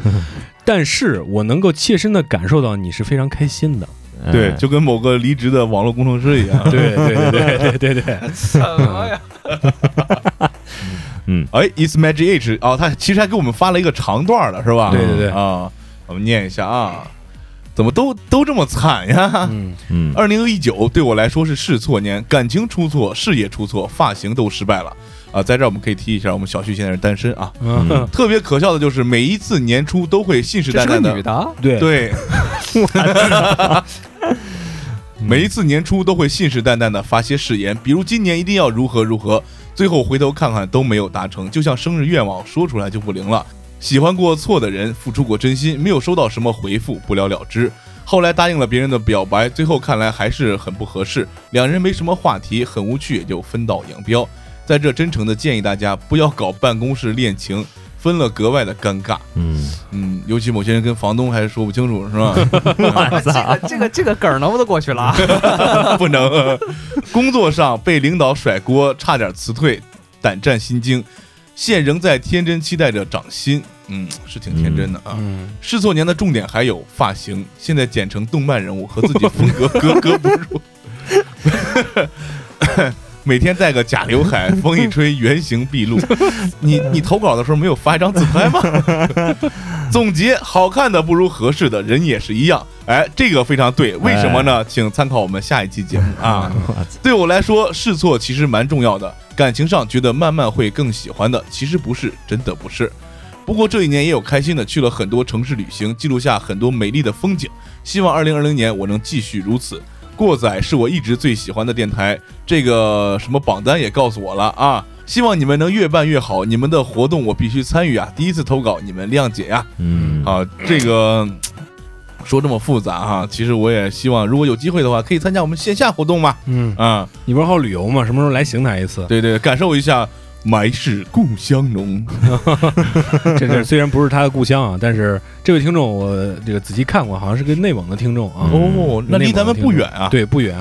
但是我能够切身的感受到你是非常开心的。对，就跟某个离职的网络工程师一样。对对对对对对，什么呀？嗯，哎 ，It's Magic H 啊，他其实还给我们发了一个长段了，是吧？对对对啊，我们念一下啊，怎么都这么惨呀？嗯，2019对我来说是试错年，感情出错，事业出错，发型都失败了。啊，在这我们可以提一下，我们小旭现在是单身啊，嗯，特别可笑的就是每一次年初都会信誓旦旦的，女的，对对，每一次年初都会信誓旦旦的发些誓言，比如今年一定要如何如何，最后回头看看都没有达成，就像生日愿望说出来就不灵了。喜欢过错的人，付出过真心，没有收到什么回复，不了了之。后来答应了别人的表白，最后看来还是很不合适，两人没什么话题，很无趣，也就分道扬镳。在这真诚的建议大家不要搞办公室恋情，分了格外的尴尬。嗯，尤其某些人跟房东还说不清楚，是吧？这个梗能不能过去了？不能。工作上被领导甩锅，差点辞退，胆战心惊，现仍在天真期待着涨薪。嗯，是挺天真的啊。试错年的重点还有发型，现在剪成动漫人物，和自己风格格不入。每天戴个假刘海，风一吹原形毕露。你投稿的时候没有发一张自拍吗？总结：好看的不如合适的人也是一样。哎，这个非常对，为什么呢？请参考我们下一期节目啊。对我来说，试错其实蛮重要的。感情上觉得慢慢会更喜欢的，其实不是，真的不是。不过这一年也有开心的，去了很多城市旅行，记录下很多美丽的风景。希望2020年我能继续如此。过载是我一直最喜欢的电台，这个什么榜单也告诉我了啊！希望你们能越办越好，你们的活动我必须参与啊！第一次投稿，你们谅解呀。好，这个说这么复杂哈，其实我也希望，如果有机会的话，可以参加我们线下活动嘛。你不是好旅游吗？什么时候来邢台一次？对对，感受一下埋是故乡浓。这事虽然不是他的故乡啊，但是这位听众我这个仔细看过，好像是个内蒙的听众啊。哦，那离咱们不远啊。对，不远。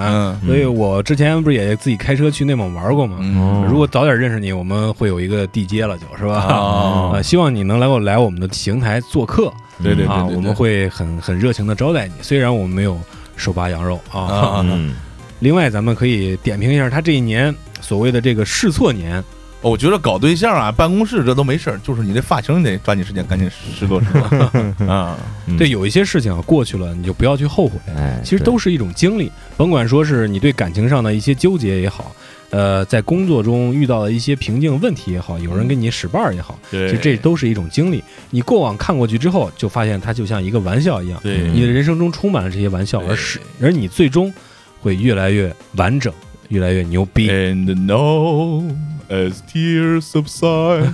所以我之前不是也自己开车去内蒙玩过吗？如果早点认识你，我们会有一个地接了，就是吧？希望你能来我们的邢台做客。对对啊，我们会很热情的招待你。虽然我们没有手扒羊肉啊。另外，咱们可以点评一下他这一年所谓的这个试错年。我觉得搞对象啊，办公室这都没事儿，就是你这发型你得抓紧时间，赶紧拾掇拾掇啊。对，有一些事情啊，过去了你就不要去后悔，其实都是一种经历，甭管说是你对感情上的一些纠结也好，在工作中遇到的一些瓶颈问题也好，有人跟你使绊也好，其实这都是一种经历。你过往看过去之后，就发现它就像一个玩笑一样，你的人生中充满了这些玩笑，而你最终会越来越完整，越来越牛逼。And no.As tears subside，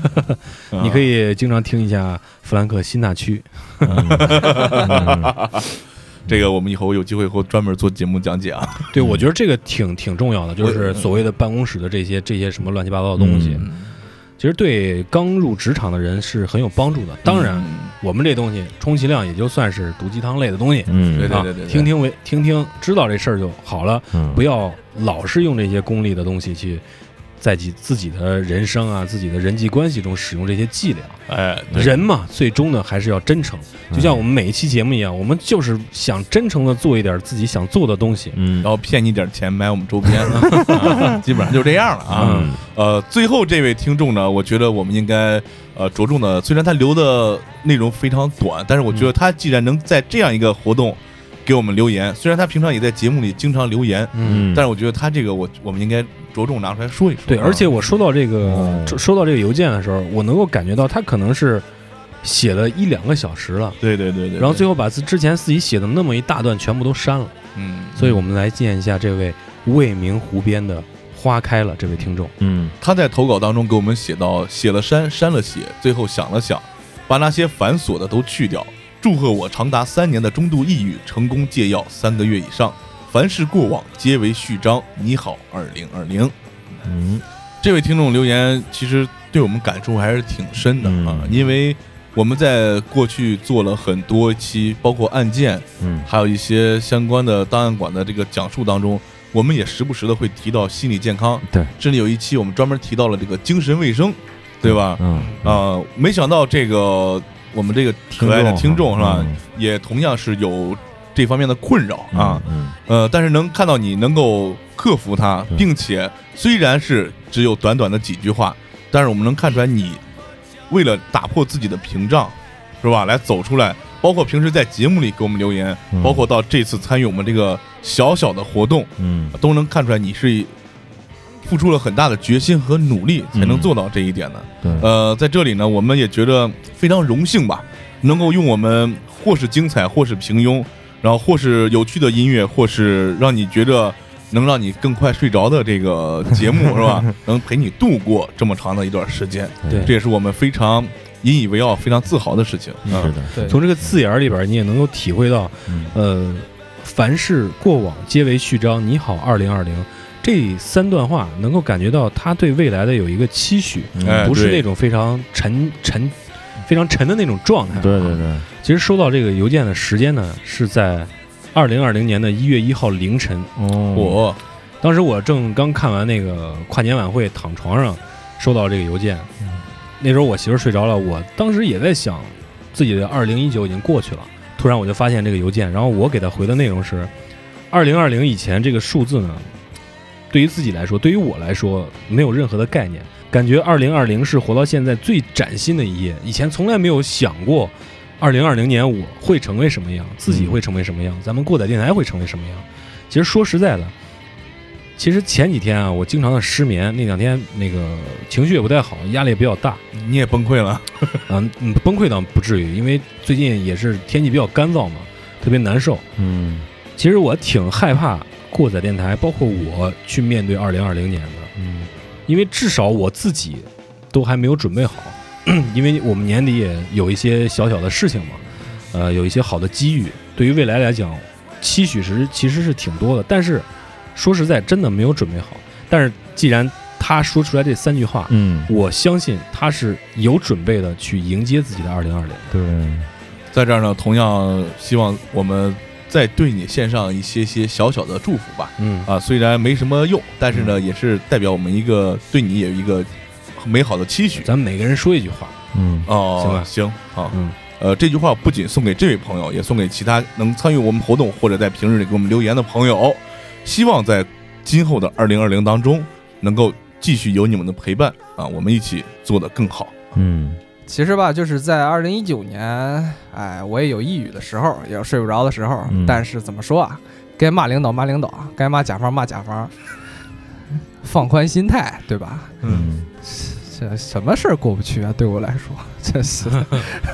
你可以经常听一下弗兰克辛纳屈。这个我们以后有机会会专门做节目讲解啊。对，我觉得这个挺重要的，就是所谓的办公室的这些什么乱七八糟的东西，其实对刚入职场的人是很有帮助的。当然，我们这东西充其量也就算是毒鸡汤类的东西。对对对对，听听知道这事儿就好了，不要老是用这些功利的东西去。在自己的人生啊，自己的人际关系中使用这些伎俩，人嘛，最终呢还是要真诚。就像我们每一期节目一样，我们就是想真诚的做一点自己想做的东西，然后骗你点钱买我们周边，基本上就这样了啊。最后这位听众呢，我觉得我们应该着重的，虽然他留的内容非常短，但是我觉得他既然能在这样一个活动。给我们留言，虽然他平常也在节目里经常留言，但是我觉得他这个我们应该着重拿出来说一说。对，而且我收到这个邮件的时候，我能够感觉到他可能是写了一两个小时了，对，然后最后把之前自己写的那么一大段全部都删了，所以我们来见一下这位未名湖边的花开了这位听众，他在投稿当中给我们写到，写了删，删了写，最后想了想，把那些繁琐的都去掉。祝贺我长达3年的中度抑郁成功戒药3个月以上，凡是过往皆为序章。你好2020。这位听众留言其实对我们感触还是挺深的啊，因为我们在过去做了很多期，包括案件，还有一些相关的档案馆的这个讲述当中，我们也时不时的会提到心理健康。对，这里有一期我们专门提到了这个精神卫生，对吧？没想到这个我们这个可爱的听众是吧，也同样是有这方面的困扰啊。但是能看到你能够克服它，并且虽然是只有短短的几句话，但是我们能看出来你为了打破自己的屏障，是吧？来走出来，包括平时在节目里给我们留言，包括到这次参与我们这个小小的活动，都能看出来你是付出了很大的决心和努力才能做到这一点的。在这里呢，我们也觉得非常荣幸吧，能够用我们或是精彩，或是平庸，然后或是有趣的音乐，或是让你觉得能让你更快睡着的这个节目，是吧？能陪你度过这么长的一段时间，对，这也是我们非常引以为傲、非常自豪的事情。是的，对，从这个字眼里边，你也能够体会到，凡是过往皆为序章。你好，2020。这3段话能够感觉到他对未来的有一个期许，不是那种非常非常沉的那种状态。对对对。其实收到这个邮件的时间呢，是在2020年的1月1号凌晨。当时我正刚看完那个跨年晚会，躺床上收到这个邮件。那时候我媳妇睡着了，我当时也在想，自己的2019已经过去了，突然我就发现这个邮件，然后我给他回的内容是，2020以前这个数字呢，对于自己来说，对于我来说，没有任何的概念，感觉2020是活到现在最崭新的一页。以前从来没有想过，2020年我会成为什么样，自己会成为什么样，咱们过载电台会成为什么样。其实说实在的，其实前几天啊，我经常的失眠，那两天那个情绪也不太好，压力也比较大。你也崩溃了？崩溃倒不至于，因为最近也是天气比较干燥嘛，特别难受。其实我挺害怕过载电台，包括我去面对2020年的，因为至少我自己都还没有准备好，因为我们年底也有一些小小的事情嘛，有一些好的机遇，对于未来来讲，期许其实是挺多的，但是说实在，真的没有准备好。但是既然他说出来这3句话，我相信他是有准备的去迎接自己的2020。对，在这儿呢，同样希望我们再对你献上一些小小的祝福吧，虽然没什么用，但是呢，也是代表我们一个对你也有一个美好的期许。咱们每个人说一句话，行好，这句话不仅送给这位朋友，也送给其他能参与我们活动或者在平日里给我们留言的朋友。希望在今后的2020当中，能够继续有你们的陪伴啊，我们一起做得更好。其实吧，就是在2019年，我也有抑郁的时候，也有睡不着的时候，但是怎么说啊，该骂领导骂领导，该骂甲方骂甲方，放宽心态，对吧？这什么事儿过不去啊？对我来说，真是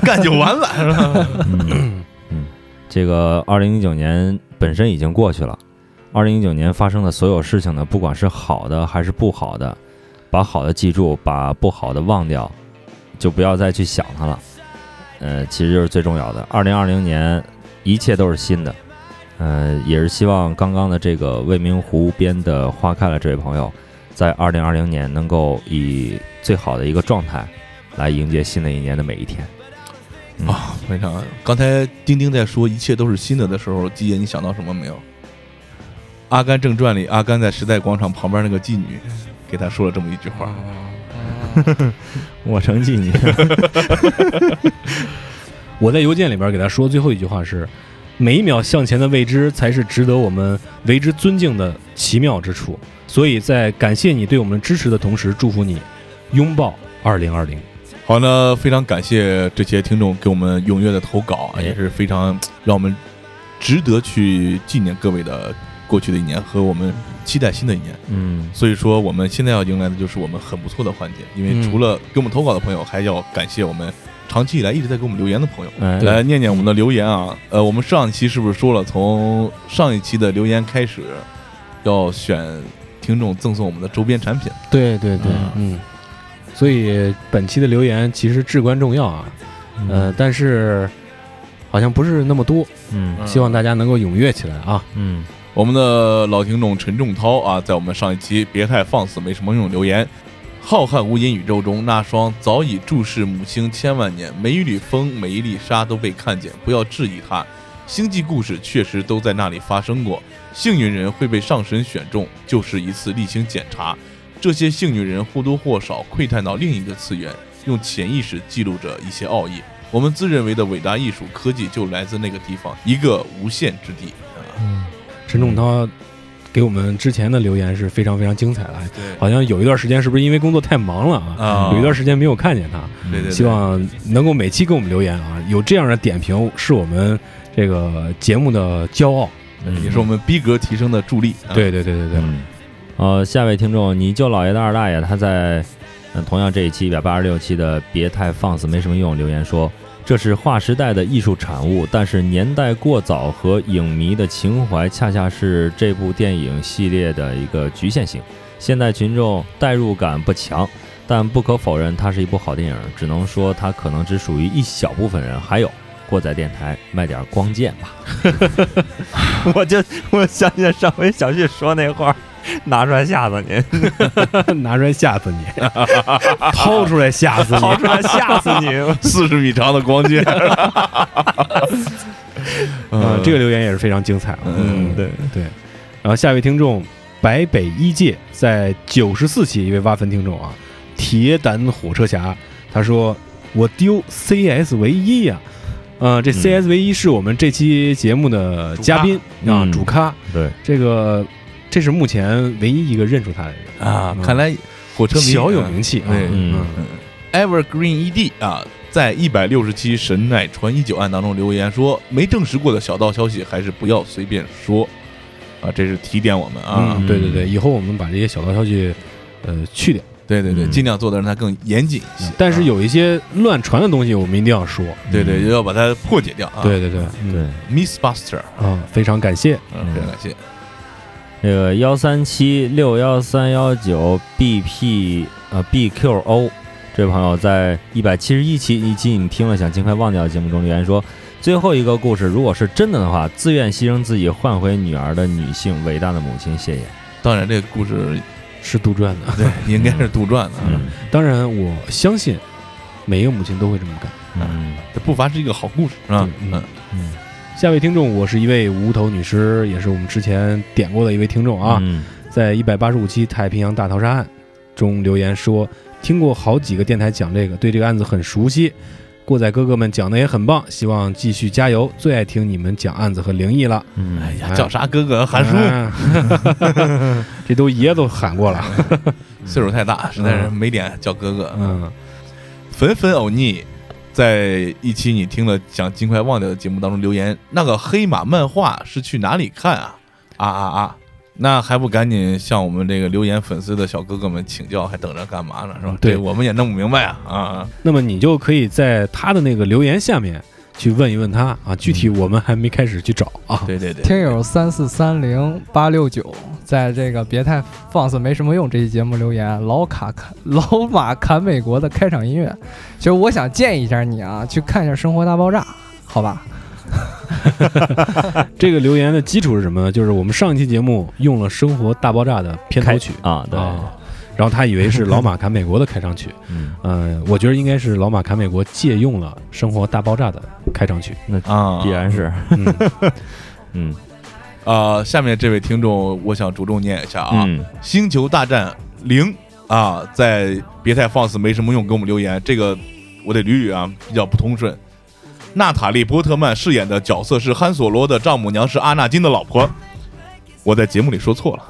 干就完了。这个2019年本身已经过去了，2019年发生的所有事情呢，不管是好的还是不好的，把好的记住，把不好的忘掉。就不要再去想它了，其实就是最重要的。2020年一切都是新的，也是希望刚刚的这个未名湖边的花开了这位朋友，在2020年能够以最好的一个状态来迎接新的一年的每一天。非常。刚才丁丁在说一切都是新的的时候，季爷你想到什么没有？《阿甘正传》里，阿甘在时代广场旁边那个妓女给他说了这么一句话。我成绩你我在邮件里边给他说最后一句话是，每一秒向前的未知才是值得我们为之尊敬的奇妙之处。所以在感谢你对我们支持的同时，祝福你拥抱2020。好呢，非常感谢这些听众给我们踊跃的投稿，也是非常让我们值得去纪念各位的过去的一年和我们期待新的一年。所以说我们现在要迎来的就是我们很不错的环节，因为除了给我们投稿的朋友，还要感谢我们长期以来一直在给我们留言的朋友。来念念我们的留言啊，我们上一期是不是说了，从上一期的留言开始要选听众赠送我们的周边产品？对对对，所以本期的留言其实至关重要啊。但是好像不是那么多，嗯，希望大家能够踊跃起来啊，嗯。我们的老听众陈仲涛啊，在我们上一期别太放肆没什么用留言，浩瀚无垠宇宙中那双早已注视母星千万年，每一缕风每一粒沙都被看见，不要质疑它，星际故事确实都在那里发生过，幸运人会被上神选中，就是一次例行检查，这些幸运人或多或少窥探到另一个次元，用潜意识记录着一些奥义，我们自认为的伟大艺术科技就来自那个地方，一个无限之地。陈仲涛给我们之前的留言是非常非常精彩的，好像有一段时间是不是因为工作太忙了啊？有一段时间没有看见他，希望能够每期给我们留言啊，有这样的点评是我们这个节目的骄傲，也是我们逼格提升的助力。对对对对对，下位听众，你救老爷的二大爷，他在同样这一期186期的别太放肆没什么用留言说。这是划时代的艺术产物，但是年代过早和影迷的情怀恰恰是这部电影系列的一个局限性，现代群众代入感不强，但不可否认它是一部好电影，只能说它可能只属于一小部分人。还有过载电台卖点光剑吧我想起上回小旭说那话，拿出来吓死您拿出来吓死您掏出来吓死您掏出来吓死您40米长的光剑这个留言也是非常精彩，对对。然后下一位听众白北一介，在94期一位挖坟听众啊，铁胆火车侠，他说我丢 CS 唯一啊，这 CS 唯一是我们这期节目的嘉宾啊，主咖，对，这是目前唯一一个认出他的人啊，看来火车迷小有名气。Evergreen ED 啊，在167神奈川19案当中留言说，没证实过的小道消息还是不要随便说啊，这是提点我们啊。对对对，以后我们把这些小道消息去掉。对对对，尽量做的让它更严谨一些，但是有一些乱传的东西我们一定要说，对对，要把它破解掉啊。对对对对 ，Missbuster 啊，非常感谢，非常感谢。这个137613119BQO 这位朋友在171期一期你听了想尽快忘掉的节目中留言说，最后一个故事如果是真的的话，自愿牺牲自己换回女儿的女性伟大的母亲，谢谢。当然这个故事是杜撰的，对，应该是杜撰的。当然我相信每一个母亲都会这么干，这不乏是一个好故事啊。下位听众，我是一位无头女尸，也是我们之前点过的一位听众啊，在185期太平洋大逃杀案中留言说，听过好几个电台讲这个，对这个案子很熟悉，过载哥哥们讲的也很棒，希望继续加油，最爱听你们讲案子和灵异了。哎呀，叫啥哥哥喊叔，这都爷都喊过了岁数太大，实在是没脸叫哥哥。粉粉偶逆在一期你听了想尽快忘掉的节目当中留言，那个黑马漫画是去哪里看啊？那还不赶紧向我们这个留言粉丝的小哥哥们请教，还等着干嘛呢？是吧？对，我们也弄不明白啊。那么你就可以在他的那个留言下面去问一问他啊，具体我们还没开始去找啊。对对对，听友3430869在这个别太放肆没什么用这期节目留言，老马砍美国的开场音乐，其实我想建议一下你啊，去看一下《生活大爆炸》，好吧？这个留言的基础是什么呢？就是我们上一期节目用了《生活大爆炸》的片头曲啊，对。然后他以为是老马砍美国的开场曲，我觉得应该是老马砍美国借用了《生活大爆炸》的开场曲，那必然是。下面这位听众我想着重念一下啊，星球大战0啊，在别太放肆没什么用给我们留言，这个我得捋捋啊，比较不通顺。娜塔莉波特曼饰演的角色是汉索罗的丈母娘，是阿纳金的老婆。我在节目里说错了，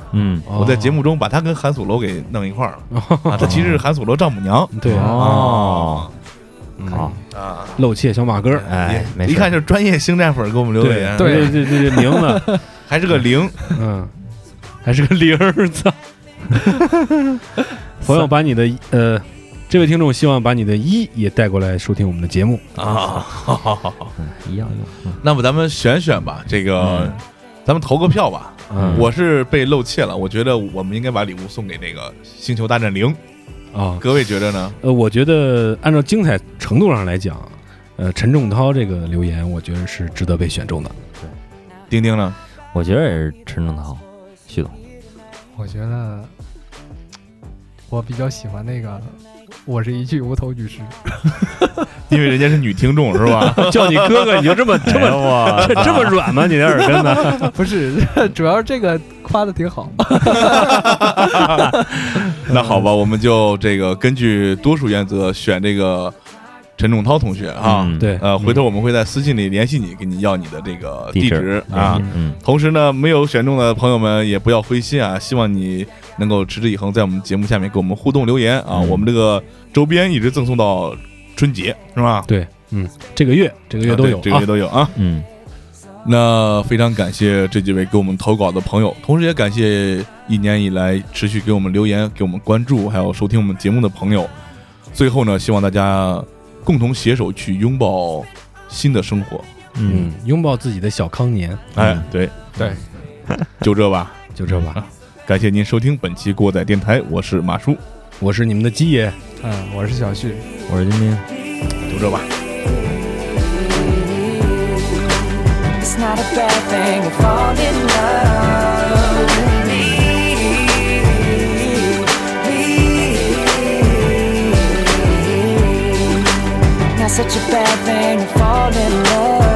我在节目中把他跟韩索罗给弄一块儿了，他其实是韩索罗丈母娘，对露怯小马哥，一看就是专业星战粉给我们留言，对对对对，名字还是个0，还是个0，朋友把你的这位听众希望把你的1也带过来收听我们的节目啊，好好好，一样用，那么咱们选选吧，这个。咱们投个票吧，我是被漏怯了，我觉得我们应该把礼物送给那个《星球大战0》啊，各位觉得呢？我觉得按照精彩程度上来讲，陈仲涛这个留言，我觉得是值得被选中的。对，丁丁呢？我觉得也是陈仲涛。系统，我觉得我比较喜欢那个我是一具无头女尸，因为人家是女听众是吧？叫你哥哥你就这么软吗？你的耳根呢？不是，主要这个夸的挺好。那好吧，我们就这个根据多数原则选这个陈仲涛同学啊，对，回头我们会在私信里联系你，给你要你的这个地址啊。同时呢，没有选中的朋友们也不要灰心啊，希望你能够持之以恒，在我们节目下面给我们互动留言啊。我们这个周边一直赠送到春节是吧？对，嗯，这个月都有，这个月都有啊。嗯，那非常感谢这几位给我们投稿的朋友，同时也感谢一年以来持续给我们留言、给我们关注，还有收听我们节目的朋友。最后呢，希望大家共同携手去拥抱新的生活，嗯，拥抱自己的小康年。哎，对对，就这吧、啊。感谢您收听本期过载电台，我是马叔，我是你们的鸡爷，我是小旭，我是丁丁，就这吧。Such a bad thing to fall in love.